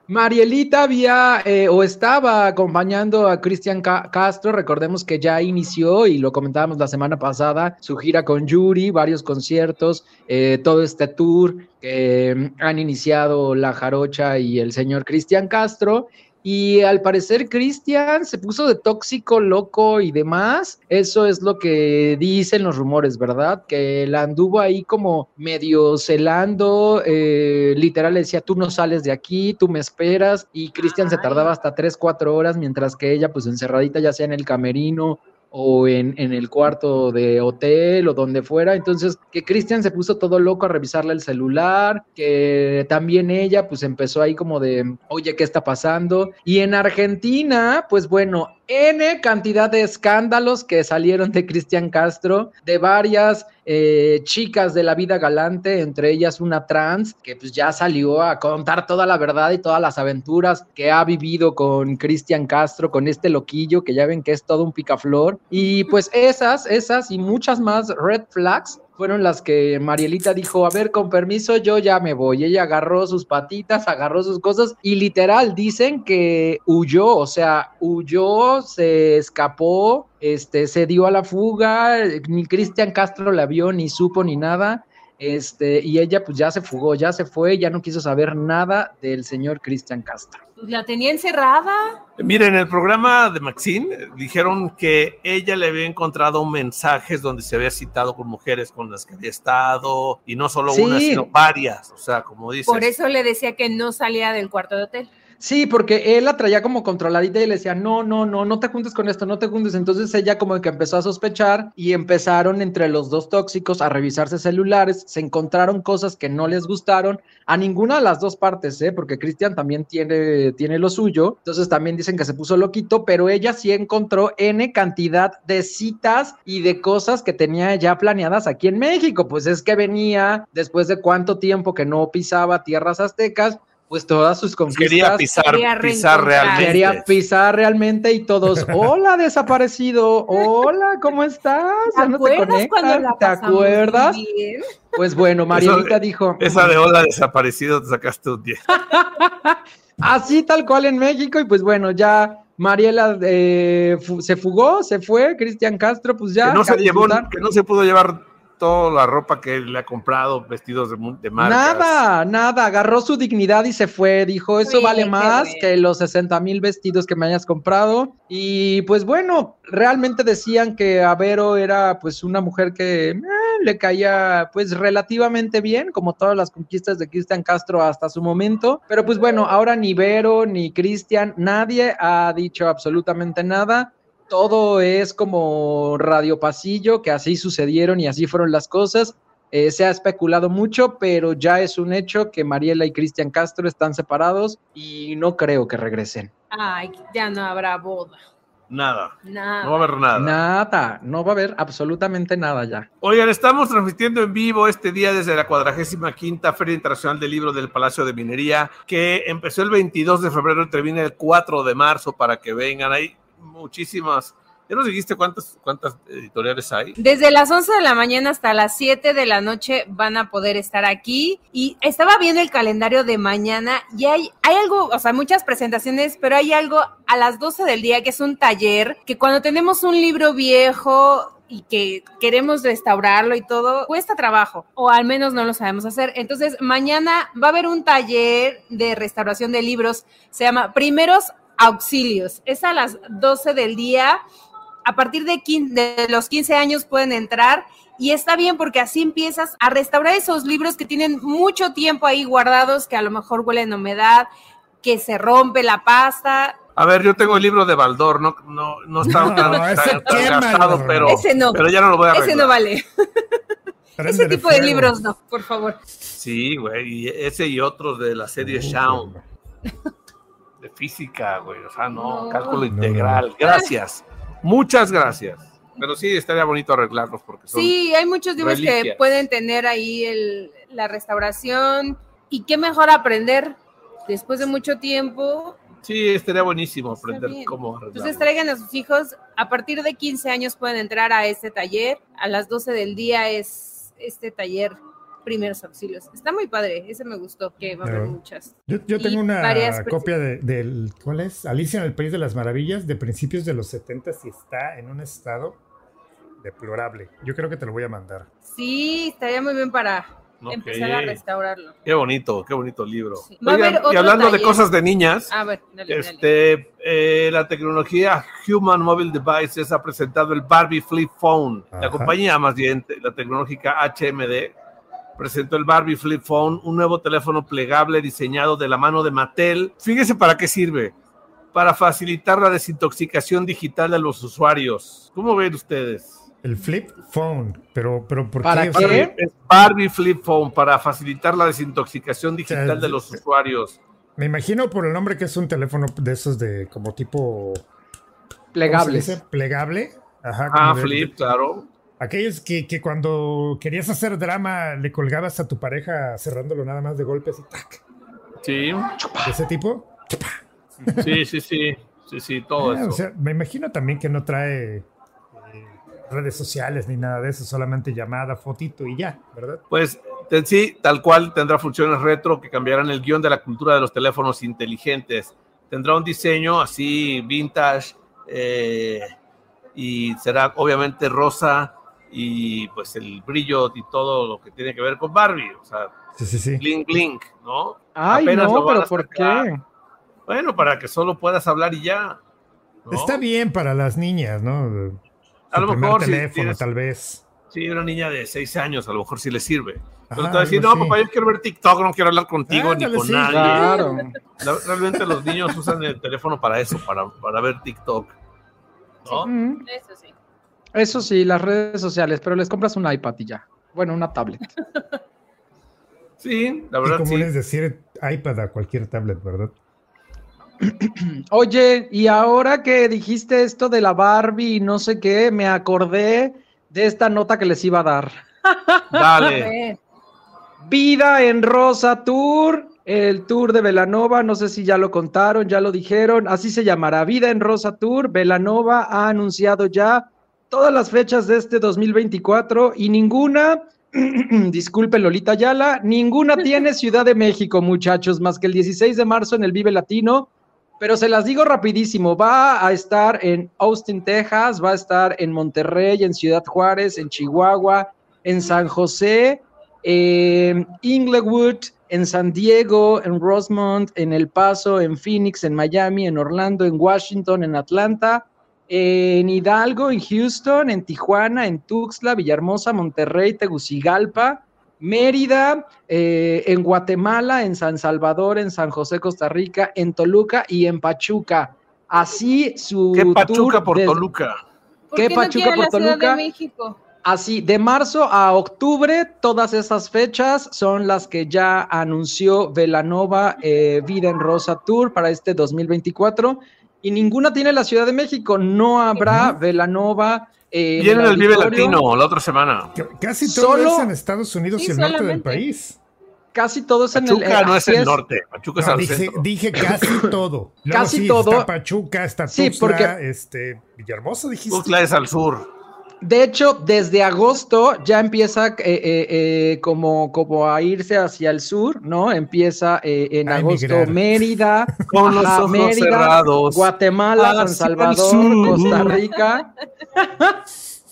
Marielita había eh, o estaba acompañando a Cristian Ca- Castro, recordemos que ya inició y lo comentábamos la semana pasada, su gira con Yuri, varios conciertos, eh, todo este tour que eh, han iniciado La Jarocha y el señor Cristian Castro. Y al parecer Cristian se puso de tóxico, loco y demás. Eso es lo que dicen los rumores, ¿verdad? Que la anduvo ahí como medio celando, eh, literal le decía, tú no sales de aquí, tú me esperas. Y Cristian se tardaba hasta tres, cuatro horas, mientras que ella pues encerradita ya sea en el camerino o en, en el cuarto de hotel o donde fuera. Entonces que Cristian se puso todo loco a revisarle el celular, que también ella pues empezó ahí como de, oye, ¿qué está pasando? Y en Argentina, pues bueno, N cantidad de escándalos que salieron de Cristian Castro, de varias eh, chicas de la vida galante, entre ellas una trans, que pues ya salió a contar toda la verdad y todas las aventuras que ha vivido con Cristian Castro, con este loquillo, que ya ven que es todo un picaflor, y pues esas, esas y muchas más red flags fueron las que Marielita dijo, a ver, con permiso, yo ya me voy. Ella agarró sus patitas, agarró sus cosas y literal dicen que huyó, o sea, huyó, se escapó, este, se dio a la fuga, ni Cristian Castro la vio, ni supo, ni nada. Este, y ella pues ya se fugó, ya se fue, ya no quiso saber nada del señor Cristian Castro. Pues la tenía encerrada. Miren, en el programa de Maxine dijeron que ella le había encontrado mensajes donde se había citado con mujeres con las que había estado, y no solo sí. una, sino varias, o sea, como dices. Por eso le decía que no salía del cuarto de hotel. Sí, porque él la traía como controladita y le decía, no, no, no, no te juntes con esto, no te juntes. Entonces ella como que empezó a sospechar y empezaron entre los dos tóxicos a revisarse celulares, se encontraron cosas que no les gustaron a ninguna de las dos partes, ¿eh? Porque Cristian también tiene, tiene lo suyo, entonces también dicen que se puso loquito, pero ella sí encontró N cantidad de citas y de cosas que tenía ya planeadas aquí en México, pues es que venía después de cuánto tiempo que no pisaba tierras aztecas, pues todas sus conquistas. Quería pisar, quería pisar realmente. Quería pisar realmente y todos, hola desaparecido, hola, ¿cómo estás? ¿Te ya acuerdas no te cuando la pasamos? ¿Te acuerdas? Bien. Pues bueno, Marielita dijo. Esa de hola desaparecido te sacaste un diez. Así tal cual en México y pues bueno, ya... Mariela eh, se fugó, se fue, Cristian Castro, pues ya. Que no, se llevó, que no se pudo llevar toda la ropa que le ha comprado, vestidos de, de marcas. Nada, nada, agarró su dignidad y se fue, dijo, eso sí, vale más bien que los sesenta mil vestidos que me hayas comprado. Y pues bueno, realmente decían que Avero era pues una mujer que eh, le caía pues relativamente bien, como todas las conquistas de Cristian Castro hasta su momento, pero pues bueno, ahora ni Vero ni Cristian, nadie ha dicho absolutamente nada. Todo es como radio pasillo, que así sucedieron y así fueron las cosas. Eh, se ha especulado mucho, pero ya es un hecho que Mariela y Cristian Castro están separados y no creo que regresen. Ay, ya no habrá boda. Nada. Nada. No va a haber nada. Nada. No va a haber absolutamente nada ya. Oigan, estamos transmitiendo en vivo este día desde la cuadragésima quinta Feria Internacional del Libro del Palacio de Minería, que empezó el veintidós de febrero y termina el cuatro de marzo para que vengan ahí. Muchísimas. ¿Ya nos dijiste cuántas, cuántas editoriales hay? Desde las once de la mañana hasta las siete de la noche van a poder estar aquí. Y estaba viendo el calendario de mañana y hay, hay algo, o sea, muchas presentaciones, pero hay algo a las doce del día que es un taller, que cuando tenemos un libro viejo y que queremos restaurarlo y todo, cuesta trabajo, o al menos no lo sabemos hacer. Entonces, mañana va a haber un taller de restauración de libros, se llama Primeros Auxilios, es a las doce del día, a partir de, quince, de los quince años pueden entrar y está bien porque así empiezas a restaurar esos libros que tienen mucho tiempo ahí guardados, que a lo mejor huelen a humedad, que se rompe la pasta. A ver, yo tengo el libro de Baldor, no, no, no está no, tan, tan, tan gastado, pero, ese no, pero ya no lo voy a arreglar. Ese no vale. Prende ese tipo de libros no, por favor. Sí, güey, ese y otros de la serie Shaun. De física, güey, o sea, no, no cálculo no, integral, no. Gracias, muchas gracias, pero sí estaría bonito arreglarlos porque son sí, hay muchos libros que pueden tener ahí el, la restauración y qué mejor aprender después de mucho tiempo. Sí, estaría buenísimo aprender cómo arreglarlos. Entonces traigan a sus hijos, a partir de quince años pueden entrar a este taller, a las doce del día es este taller Primeros Auxilios. Está muy padre, ese me gustó, que va a haber muchas. Yo, yo tengo una copia de, del, ¿cuál es? Alicia en el País de las Maravillas, de principios de los setentas y está en un estado deplorable. Yo creo que te lo voy a mandar. Sí, estaría muy bien para okay. empezar a restaurarlo. Qué bonito, qué bonito libro. Sí. Oigan, va a haber otro y hablando taller. De cosas de niñas, a ver, dale, este, dale. Eh, la tecnología Human Mobile Devices ha presentado el Barbie Flip Phone. Ajá. La compañía más bien, la tecnológica H M D, presentó el Barbie Flip Phone, un nuevo teléfono plegable diseñado de la mano de Mattel. Fíjese para qué sirve. Para facilitar la desintoxicación digital de los usuarios. ¿Cómo ven ustedes? El Flip Phone, pero, pero ¿por ¿Para qué? ¿Para qué? Es Barbie Flip Phone, para facilitar la desintoxicación digital o sea, de los usuarios. Me imagino por el nombre que es un teléfono de esos de como tipo... Plegable. Plegable. Ajá, ah, como Flip, de... claro. Aquellos que, que cuando querías hacer drama le colgabas a tu pareja cerrándolo nada más de golpe así, tac. Sí. ¿Ese tipo? Sí, sí, sí. Sí, sí, todo ah, eso. O sea, me imagino también que no trae eh, redes sociales ni nada de eso, solamente llamada, fotito y ya, ¿verdad? Pues sí, tal cual tendrá funciones retro que cambiarán el guión de la cultura de los teléfonos inteligentes. Tendrá un diseño así vintage eh, y será obviamente rosa y pues el brillo y todo lo que tiene que ver con Barbie, o sea, sí, sí, sí. Blink, blink, ¿no? Ay, apenas no, pero ¿por qué? Bueno, para que solo puedas hablar y ya, ¿no? Está bien para las niñas, ¿no? A lo mejor teléfono, si tienes, tal vez. Sí, una niña de seis años, a lo mejor sí le sirve. Pero ah, te va a decir, no, sí. papá, yo quiero ver TikTok, no quiero hablar contigo ah, ni con sí, nadie. Claro. Realmente los niños usan el teléfono para eso, para, para ver TikTok, ¿no? Sí, eso sí. Eso sí, las redes sociales, pero les compras un iPad y ya. Bueno, una tablet. Sí, la verdad sí. Es común decir iPad a cualquier tablet, ¿verdad? Oye, y ahora que dijiste esto de la Barbie y no sé qué, me acordé de esta nota que les iba a dar. Dale. Vida en Rosa Tour El tour de Belanova, no sé si ya lo contaron, ya lo dijeron, así se llamará, Vida en Rosa Tour. Belanova ha anunciado ya todas las fechas de este dos mil veinticuatro y ninguna, disculpe Lolita Ayala, ninguna tiene Ciudad de México, muchachos, más que el dieciséis de marzo en el Vive Latino, pero se las digo rapidísimo, va a estar en Austin, Texas, va a estar en Monterrey, en Ciudad Juárez, en Chihuahua, en San José, en Inglewood, en San Diego, en Rosemont, en El Paso, en Phoenix, en Miami, en Orlando, en Washington, en Atlanta, en Hidalgo, en Houston, en Tijuana, en Tuxtla, Villahermosa, Monterrey, Tegucigalpa, Mérida, eh, en Guatemala, en San Salvador, en San José, Costa Rica, en Toluca y en Pachuca. Así su ¿Qué Pachuca tour por desde... Toluca? ¿Por ¿Qué, ¿Qué Pachuca no por Toluca? Ciudad de México? Así, de marzo a octubre, todas esas fechas son las que ya anunció Belanova eh, Vida en Rosa Tour para este dos mil veinticuatro, y ninguna tiene la Ciudad de México, no habrá Belanova. Eh, Viene el, el Vive Latino la otra semana. C casi todo solo, es en Estados Unidos sí, y el norte solamente. Del país. Casi todo es en Pachuca el... Pachuca eh, no es el norte, Pachuca no, es al dije, centro. Dije casi todo. Luego, casi sí, todo. Está Pachuca, está Tuxtla, sí, porque... este, Villahermosa dijiste. Tuxtla es al sur. De hecho, desde agosto ya empieza eh, eh, eh, como, como a irse hacia el sur, ¿no? Empieza eh, en a agosto emigrar. Mérida, con los ojos Mérida, cerrados. Guatemala, San Salvador, Costa Rica.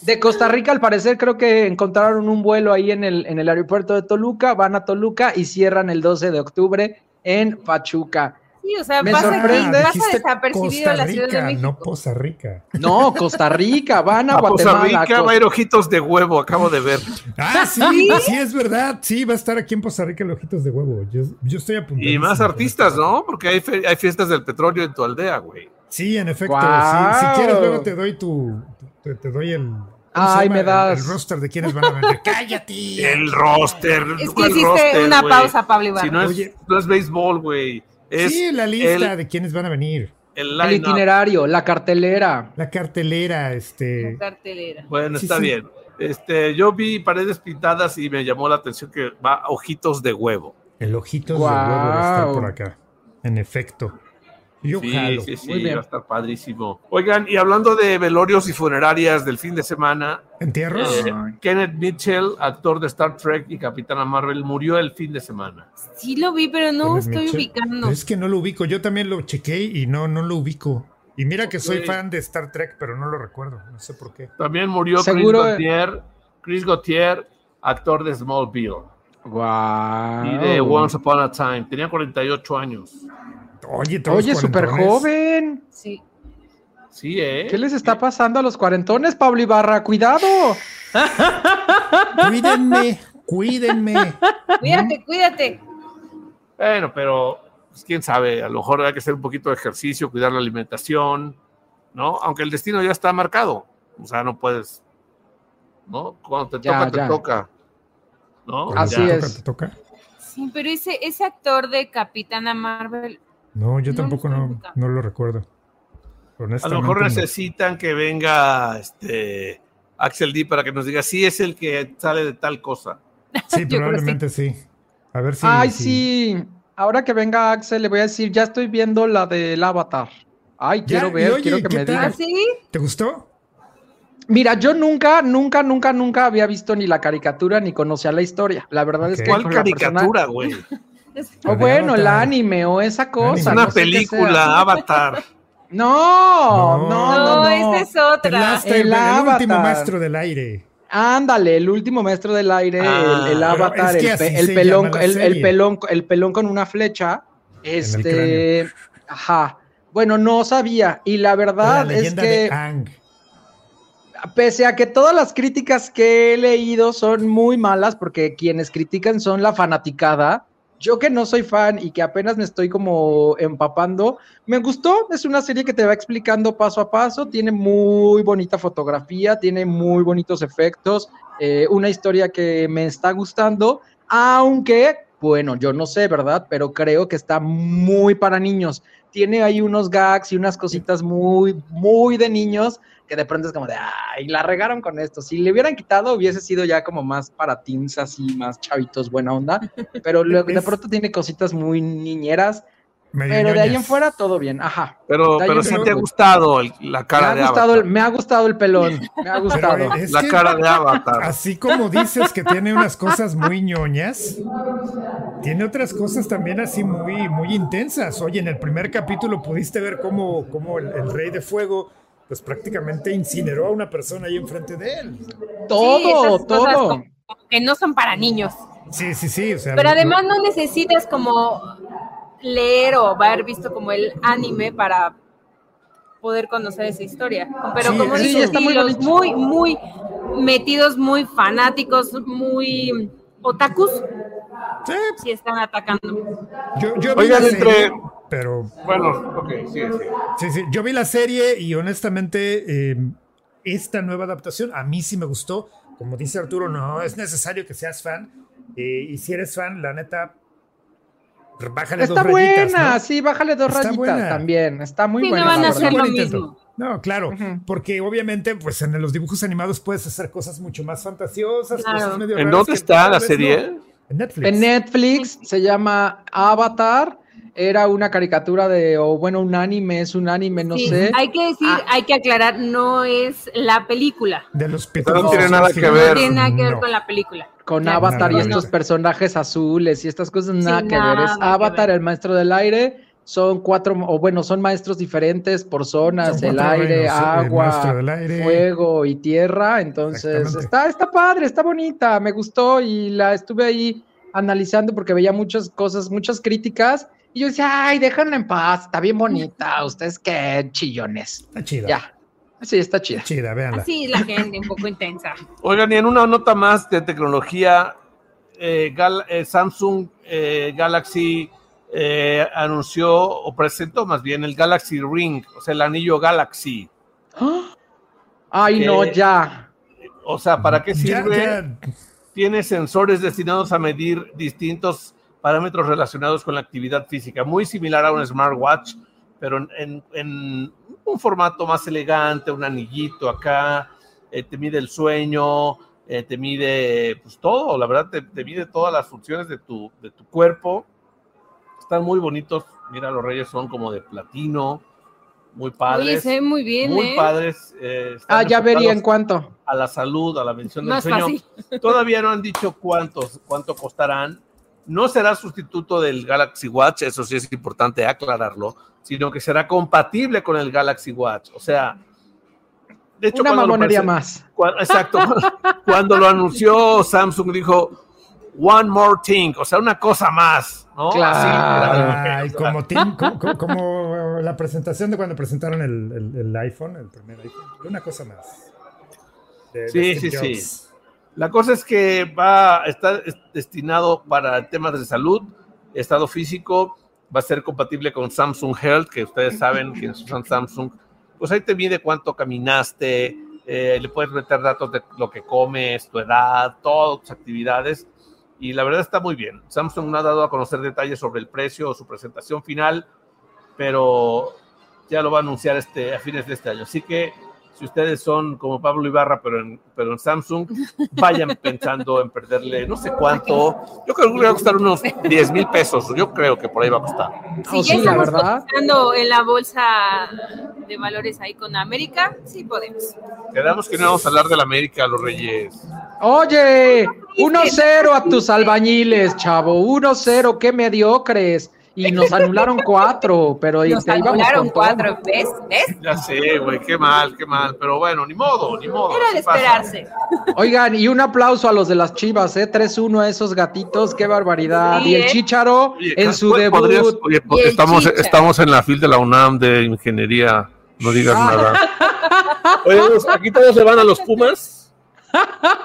De Costa Rica, al parecer, creo que encontraron un vuelo ahí en el, en el aeropuerto de Toluca, van a Toluca y cierran el doce de octubre en Pachuca. Sí, o sea, me pasa sorprende. Aquí, pasa desapercibido Costa Rica, la Ciudad de México. No, Costa Rica. No, Costa Rica, van a, a Guatemala. Costa Rica va a ir Ojitos de Huevo, acabo de ver. Ah, sí, sí, sí, es verdad. Sí, va a estar aquí en Costa Rica el Ojitos de Huevo. Yo, yo estoy apuntando. Y más artistas, ¿no? Porque hay, fe, hay fiestas del petróleo en tu aldea, güey. Sí, en efecto. Wow. Sí. Si quieres, luego te doy tu... Te, te doy el... Ay, me das. El, el roster de quienes van a vender. ¡Cállate! El roster. Es que hiciste roster, una wey. Pausa, Pablo Ibarra. Si no es, Oye, no es béisbol, güey. Es sí, la lista el, de quienes van a venir. El, el itinerario, la cartelera. La cartelera, este. La cartelera. Bueno, sí, está sí. bien. Este, yo vi Paredes Pintadas y me llamó la atención que va Ojitos de Huevo. El Ojitos wow. de Huevo va a estar por acá. En efecto. Yo sí, jalo. Sí, sí, Muy bien. Va a estar padrísimo. Oigan, y hablando de velorios y funerarias del fin de semana. ¿Entierros? Eh, Kenneth Mitchell, actor de Star Trek y Capitana Marvel, murió el fin de semana. Sí lo vi, pero no Kenneth estoy Mitchell. ubicando. Es que no lo ubico. Yo también lo chequé y no, no lo ubico. Y mira que soy sí. fan de Star Trek, pero no lo recuerdo. No sé por qué. También murió Seguro Chris Gautier, Chris Gautier, actor de Smallville. Wow. Y de Once Upon a Time. Tenía cuarenta y ocho años. Oye, Oye súper joven. Sí. Sí, ¿eh? ¿Qué les está pasando a los cuarentones, Pablo Ibarra? ¡Cuidado! Cuídenme, cuídenme. Cuídate, ¿Mm? cuídate. Bueno, pero pues, quién sabe, a lo mejor hay que hacer un poquito de ejercicio, cuidar la alimentación, ¿no? Aunque el destino ya está marcado. O sea, no puedes, ¿no? Cuando te ya, toca, ya. te toca. ¿No? Cuando Así te es. Toca, te toca. Sí, pero ese, ese actor de Capitana Marvel... No, yo tampoco no, no, no lo recuerdo. A lo mejor necesitan no. que venga este Axel D para que nos diga si sí, es el que sale de tal cosa. Sí, probablemente sí. sí. A ver si. Ay, si... sí. Ahora que venga Axel, le voy a decir, ya estoy viendo la del Avatar. Ay, ya, quiero ver, oye, quiero que me digas. ¿Sí? ¿Te gustó? Mira, yo nunca, nunca, nunca, nunca había visto ni la caricatura ni conocía la historia. La verdad okay. es que. ¿Cuál caricatura, güey? Persona... O bueno, el anime o esa cosa. Es una no película, Avatar. No, no, no. No, no. Esta es otra. El, el, el Avatar. Último maestro del aire. Ándale, el último maestro del aire, ah, el, el Avatar, es que el, el, pelón, el, el, pelón, el pelón con una flecha. Este, ajá. Bueno, no sabía. Y la verdad la es que... Pese a que todas las críticas que he leído son muy malas, porque quienes critican son la fanaticada. Yo que no soy fan y que apenas me estoy como empapando, me gustó, es una serie que te va explicando paso a paso, tiene muy bonita fotografía, tiene muy bonitos efectos, eh, una historia que me está gustando, aunque Bueno, yo no sé, ¿verdad? Pero creo que está muy para niños. Tiene ahí unos gags y unas cositas muy, muy de niños que de pronto es como de, ay, la regaron con esto. Si le hubieran quitado, hubiese sido ya como más para teens, así, más chavitos, buena onda. Pero luego, de pronto tiene cositas muy niñeras. Medio pero de ahí en fuera todo bien, ajá. Pero, pero sí te ha gustado el, la cara me de Avatar. El, me ha gustado el pelón, me ha gustado. La que, cara de Avatar. Así como dices que tiene unas cosas muy ñoñas, tiene otras cosas también así muy, muy intensas. Oye, en el primer capítulo pudiste ver cómo, cómo el, el Rey de Fuego pues prácticamente incineró a una persona ahí enfrente de él. Todo, sí, todo. Como, como que no son para niños. Sí, sí, sí. O sea, pero lo, además no necesitas como... leer o haber visto como el anime para poder conocer esa historia, pero sí, como sí, dices, sí, los muy, muy metidos, muy fanáticos, muy otakus, sí, sí están atacando. Yo, yo vi Oigan, la serie, entre... pero... Bueno, ok, sí, sí. Sí, sí, yo vi la serie y honestamente eh, esta nueva adaptación a mí sí me gustó, como dice Arturo, no es necesario que seas fan, eh, y si eres fan, la neta, bájale está dos buena, rayitas, ¿no? Sí, bájale dos está rayitas buena. También, está muy sí, buena. No van a hacer lo mismo. No, claro, uh-huh. Porque obviamente pues en los dibujos animados puedes hacer cosas mucho más fantasiosas, claro. Cosas medio ¿en dónde está la serie? No. En Netflix. En Netflix, se llama Avatar, era una caricatura de, o bueno, un anime, es un anime, no sí, sé. Hay que decir, ah. hay que aclarar, no es la película. De los pitufos. No tiene nada que ver. No tiene nada que ver no. con la película. Con claro, Avatar y estos personajes azules y estas cosas, nada sí, que nada, ver. Es Avatar, ver. El maestro del aire, son cuatro, o bueno, son maestros diferentes por zonas, el aire, reinos, agua, el aire. Fuego y tierra. Entonces, está, está padre, está bonita, me gustó y la estuve ahí analizando porque veía muchas cosas, muchas críticas. Y yo decía, ay, déjenla en paz, está bien bonita, ustedes qué chillones. Está chida. Ya. Sí, está chida. Chida, véanla. Sí, la gente un poco intensa. Oigan, y en una nota más de tecnología, eh, Gal- eh, Samsung eh, Galaxy eh, anunció o presentó más bien el Galaxy Ring, o sea, el anillo Galaxy. ¿Ah? Ay, eh, no, ya. O sea, ¿para qué sirve? Ya, ya. Tiene sensores destinados a medir distintos parámetros relacionados con la actividad física, muy similar a un smartwatch, pero en, en, en un formato más elegante, un anillito acá, eh, te mide el sueño, eh, te mide pues todo, la verdad, te, te mide todas las funciones de tu, de tu cuerpo. Están muy bonitos, mira, los reyes son como de platino, muy padres. Sí, muy bien, Muy eh. padres. Eh, ah, ya vería en cuánto. A la salud, a la mención del más sueño. Fácil. Todavía no han dicho cuántos, cuánto costarán. No será sustituto del Galaxy Watch, eso sí es importante aclararlo, sino que será compatible con el Galaxy Watch. O sea, de hecho, una mamonería más. Cuando, exacto. Cuando lo anunció, Samsung dijo, one more thing, o sea, una cosa más, ¿no? Claro. Así, ay, como, team, como, como la presentación de cuando presentaron el, el, el iPhone, el primer iPhone, una cosa más. De, sí, de sí, Jobs. sí. La cosa es que va a estar destinado para temas de salud, estado físico, va a ser compatible con Samsung Health, que ustedes saben que usan Samsung. Pues ahí te mide cuánto caminaste, eh, le puedes meter datos de lo que comes, tu edad, todas tus actividades. Y la verdad está muy bien. Samsung no ha dado a conocer detalles sobre el precio o su presentación final, pero ya lo va a anunciar este, a fines de este año. Así que si ustedes son como Pablo Ibarra, pero en, pero en Samsung, vayan pensando en perderle no sé cuánto. Yo creo que le va a costar unos diez mil pesos. Yo creo que por ahí va a costar. Si oh, ya sí, estamos cotizando en la bolsa de valores ahí con América, sí podemos. Quedamos que no vamos a hablar de la América, los Reyes. Oye, uno cero a tus albañiles, chavo. uno cero, qué mediocres. Y nos anularon cuatro, pero nos ahí anularon cuatro, ¿ves? ¿ves? Ya sé, güey, qué mal, qué mal, pero bueno, ni modo, ni modo. Era de esperarse. Pasa. Oigan, y un aplauso a los de las Chivas, ¿eh? tres uno a esos gatitos, qué barbaridad. Sí, y el Chícharo oye, en su debut. Podrías, oye, estamos, estamos en la fil de la UNAM de ingeniería, no digas ah. nada. Oye, aquí todos se van a los Pumas.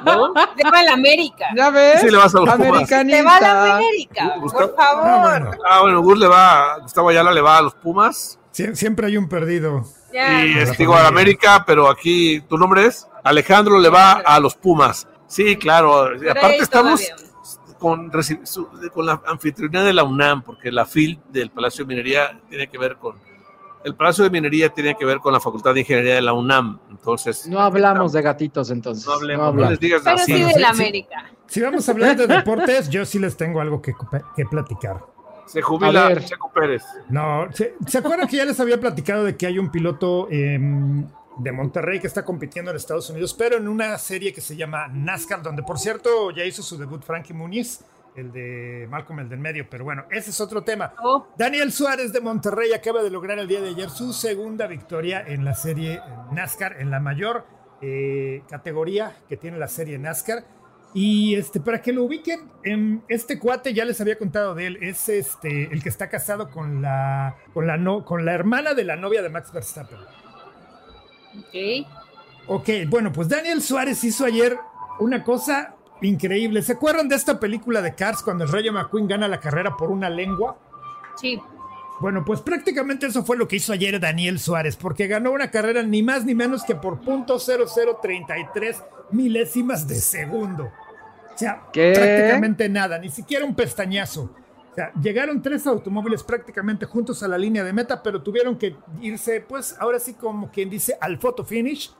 ¿No? Te va a la América. Ya ves. Sí, le vas a los Pumas. Te va a la América, uh, por favor. No, no, no. Ah, bueno, Gus le va, Gustavo Ayala le va a los Pumas. Sie- siempre hay un perdido. Yeah. Y es, digo, a la América, pero aquí, ¿tu nombre es? Alejandro le va a los Pumas. Sí, claro. Pero aparte estamos, todavía. con, su, con la anfitriona de la UNAM, porque la F I L del Palacio de Minería tiene que ver con, el Palacio de Minería tiene que ver con la Facultad de Ingeniería de la UNAM, entonces... No hablamos de gatitos, entonces. No hablemos, no, hablamos. No les digas pero así. Sí de la América. Si, si vamos a hablar de deportes, yo sí les tengo algo que, que platicar. Se jubila Checo Pérez. No, ¿se, ¿se acuerdan que ya les había platicado de que hay un piloto eh, de Monterrey que está compitiendo en Estados Unidos, pero en una serie que se llama NASCAR, donde por cierto ya hizo su debut Frankie Muniz, el de Malcolm, el del medio, pero bueno, ese es otro tema. Oh. Daniel Suárez de Monterrey acaba de lograr el día de ayer su segunda victoria en la serie NASCAR, en la mayor eh, categoría que tiene la serie NASCAR. Y este, para que lo ubiquen, en este cuate, ya les había contado de él, es este el que está casado con la con la no, con la hermana de la novia de Max Verstappen. Ok. Ok, bueno, pues Daniel Suárez hizo ayer una cosa increíble. ¿Se acuerdan de esta película de Cars cuando el Rayo McQueen gana la carrera por una lengua? Sí. Bueno, pues prácticamente eso fue lo que hizo ayer Daniel Suárez, porque ganó una carrera ni más ni menos que por punto cero cero treinta y tres milésimas de segundo. O sea, ¿qué? Prácticamente nada, ni siquiera un pestañazo. O sea, llegaron tres automóviles prácticamente juntos a la línea de meta, pero tuvieron que irse, pues, ahora sí como quien dice, al photo finish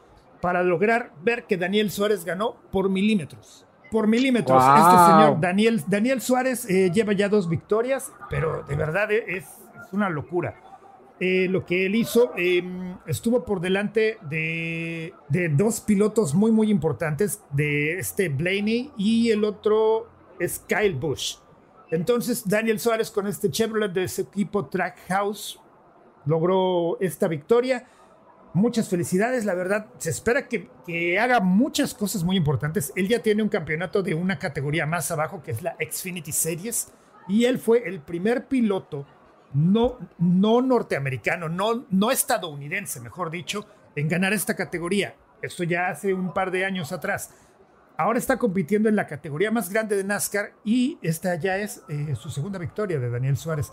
para lograr ver que Daniel Suárez ganó por milímetros. Por milímetros. Wow. Este señor Daniel, Daniel Suárez eh, lleva ya dos victorias, pero de verdad es... es una locura. Eh, lo que él hizo, eh, estuvo por delante de, de dos pilotos muy, muy importantes, de este Blaney y el otro es Kyle Busch. Entonces, Daniel Suárez con este Chevrolet de su equipo Trackhouse logró esta victoria. Muchas felicidades, la verdad. Se espera que, que haga muchas cosas muy importantes. Él ya tiene un campeonato de una categoría más abajo, que es la Xfinity Series, y él fue el primer piloto No, no norteamericano, no, no estadounidense, mejor dicho, en ganar esta categoría. Esto ya hace un par de años atrás. Ahora está compitiendo en la categoría más grande de NASCAR y esta ya es eh, su segunda victoria de Daniel Suárez.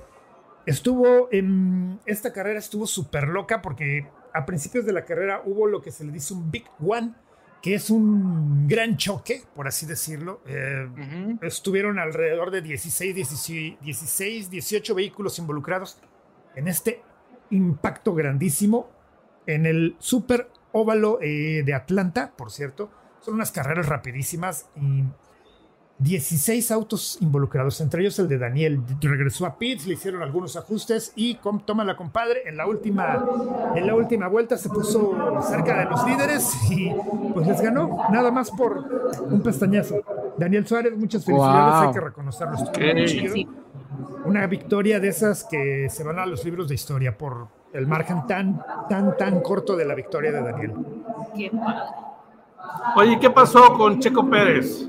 Estuvo en esta carrera, estuvo súper loca porque a principios de la carrera hubo lo que se le dice un Big One, que es un gran choque, por así decirlo. Eh, uh-huh. Estuvieron alrededor de dieciséis, dieciocho vehículos involucrados en este impacto grandísimo en el super óvalo eh, de Atlanta, por cierto. Son unas carreras rapidísimas y dieciséis autos involucrados, entre ellos el de Daniel. Regresó a pits, le hicieron algunos ajustes y com, tómala compadre, en la última en la última vuelta se puso cerca de los líderes y pues les ganó, nada más por un pestañazo. Daniel Suárez, muchas felicidades, wow. Hay que reconocerlo. Okay. Una victoria de esas que se van a los libros de historia por el margen tan, tan, tan corto de la victoria de Daniel. Oye, ¿qué pasó con Checo Pérez?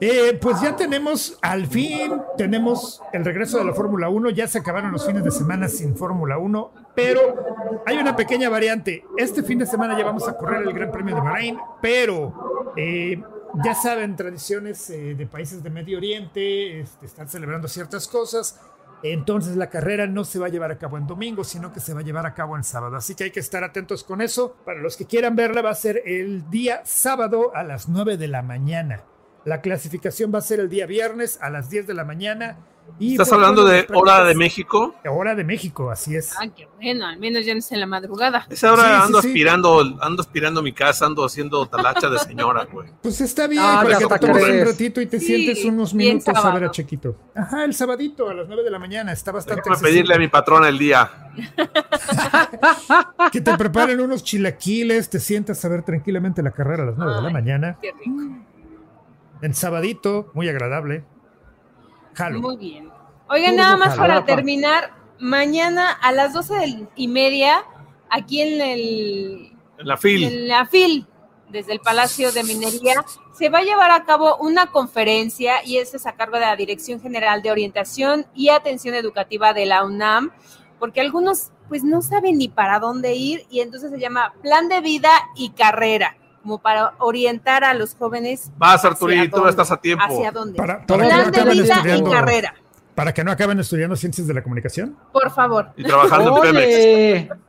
Eh, pues ya tenemos, al fin, tenemos el regreso de la Fórmula uno. Ya se acabaron los fines de semana sin Fórmula uno, pero hay una pequeña variante. Este fin de semana ya vamos a correr el Gran Premio de Bahrein, pero eh, ya saben, tradiciones eh, de países de Medio Oriente, este, están celebrando ciertas cosas. Entonces la carrera no se va a llevar a cabo en domingo, sino que se va a llevar a cabo en sábado. Así que hay que estar atentos con eso. Para los que quieran verla, va a ser el día sábado a las nueve de la mañana. La clasificación va a ser el día viernes a las diez de la mañana. Y ¿estás hablando de hora de México? Hora de México, así es. Ah, qué bueno, al menos ya no es en la madrugada. Esa hora sí, ando sí, aspirando, sí. ando aspirando mi casa, ando haciendo talacha de señora, güey. Pues está bien, ah, para que te tomes un ratito y te sí, sientes unos minutos a ver a Chequito. Ajá, el sabadito a las nueve de la mañana, está bastante... Déjame pedirle a mi patrona el día. Que te preparen unos chilaquiles, te sientas a ver tranquilamente la carrera a las nueve de la mañana. Qué rico. En sabadito, muy agradable. Jalo. Muy bien. Oigan, nada más para terminar, mañana a las doce y media, aquí en el... En la F I L. En la F I L, desde el Palacio de Minería, se va a llevar a cabo una conferencia y esta es a cargo de la Dirección General de Orientación y Atención Educativa de la UNAM, porque algunos pues no saben ni para dónde ir y entonces se llama Plan de Vida y Carrera, como para orientar a los jóvenes. Vas, Arturito, tú estás a tiempo. ¿Hacia dónde? Para, para Plan que no de vida y carrera. Para que no acaben estudiando ciencias de la comunicación. Por favor. Y trabajando ¡ole! En Pemex.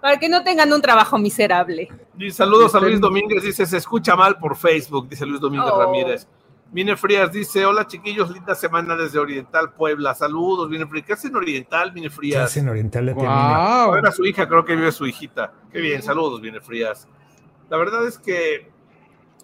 Para que no tengan un trabajo miserable. Y saludos a Luis Domínguez, dice, se escucha mal por Facebook, dice Luis Domínguez oh. Ramírez. Mine Frías dice, hola chiquillos, linda semana desde Oriental, Puebla. Saludos, Mine Frías. ¿Qué hace en Oriental, Mine Frías? ¿Qué hace en Oriental? La tía wow. Era su hija, creo que vive su hijita. Qué bien, saludos, Mine Frías. La verdad es que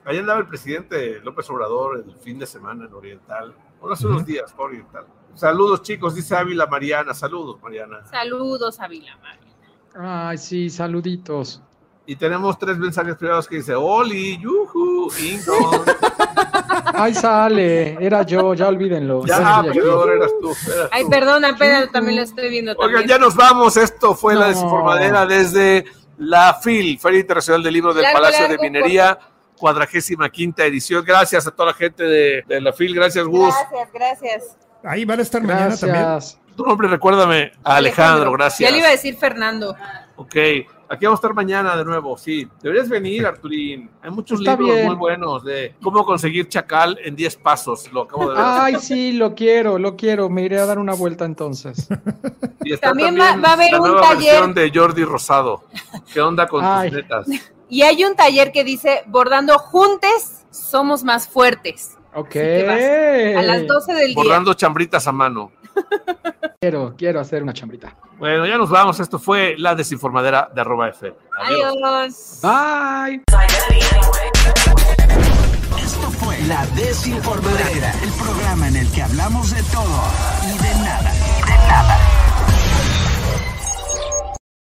ahí andaba el presidente López Obrador el fin de semana en Oriental. Bueno, hace unos días, por Oriental. Saludos, chicos, dice Ávila Mariana. Saludos, Mariana. Saludos, Ávila Mariana. Ay, sí, saluditos. Y tenemos tres mensajes privados que dice, Oli, yuhu, Ingo. Ay, sale, era yo, ya olvídenlo. Ya, sí, perdón, eras tú. Eras Ay, tú. perdona, Pedro, también lo estoy viendo. Oigan, también. ya nos vamos, esto fue no. la desinformadera desde la FIL, Feria Internacional del Libro del largo, Palacio largo, de Minería, cuadragésima quinta edición. Gracias a toda la gente de, de la FIL, gracias, Gus. Gracias, gracias. Ahí van a estar gracias. mañana también. Tu nombre, recuérdame, a Alejandro, Alejandro, gracias. Ya le iba a decir Fernando. Ok. Aquí vamos a estar mañana de nuevo, sí. Deberías venir, Arturín. Hay muchos Está libros bien. muy buenos de cómo conseguir chacal en diez pasos. Lo acabo de ver. Ay, sí, lo quiero, lo quiero. Me iré a dar una vuelta entonces. Y también, también va, va a haber la un nueva taller de Jordi Rosado. ¿Qué onda con Ay. tus netas? Y hay un taller que dice, bordando juntes somos más fuertes. Ok. A las doce del día. Bordando chambritas a mano. Quiero, quiero hacer una chambrita. Bueno, ya nos vamos. Esto fue La Desinformadera de arroba F. Adiós. Adiós. Bye. Esto fue La Desinformadera, el programa en el que hablamos de todo y de nada. Y de nada.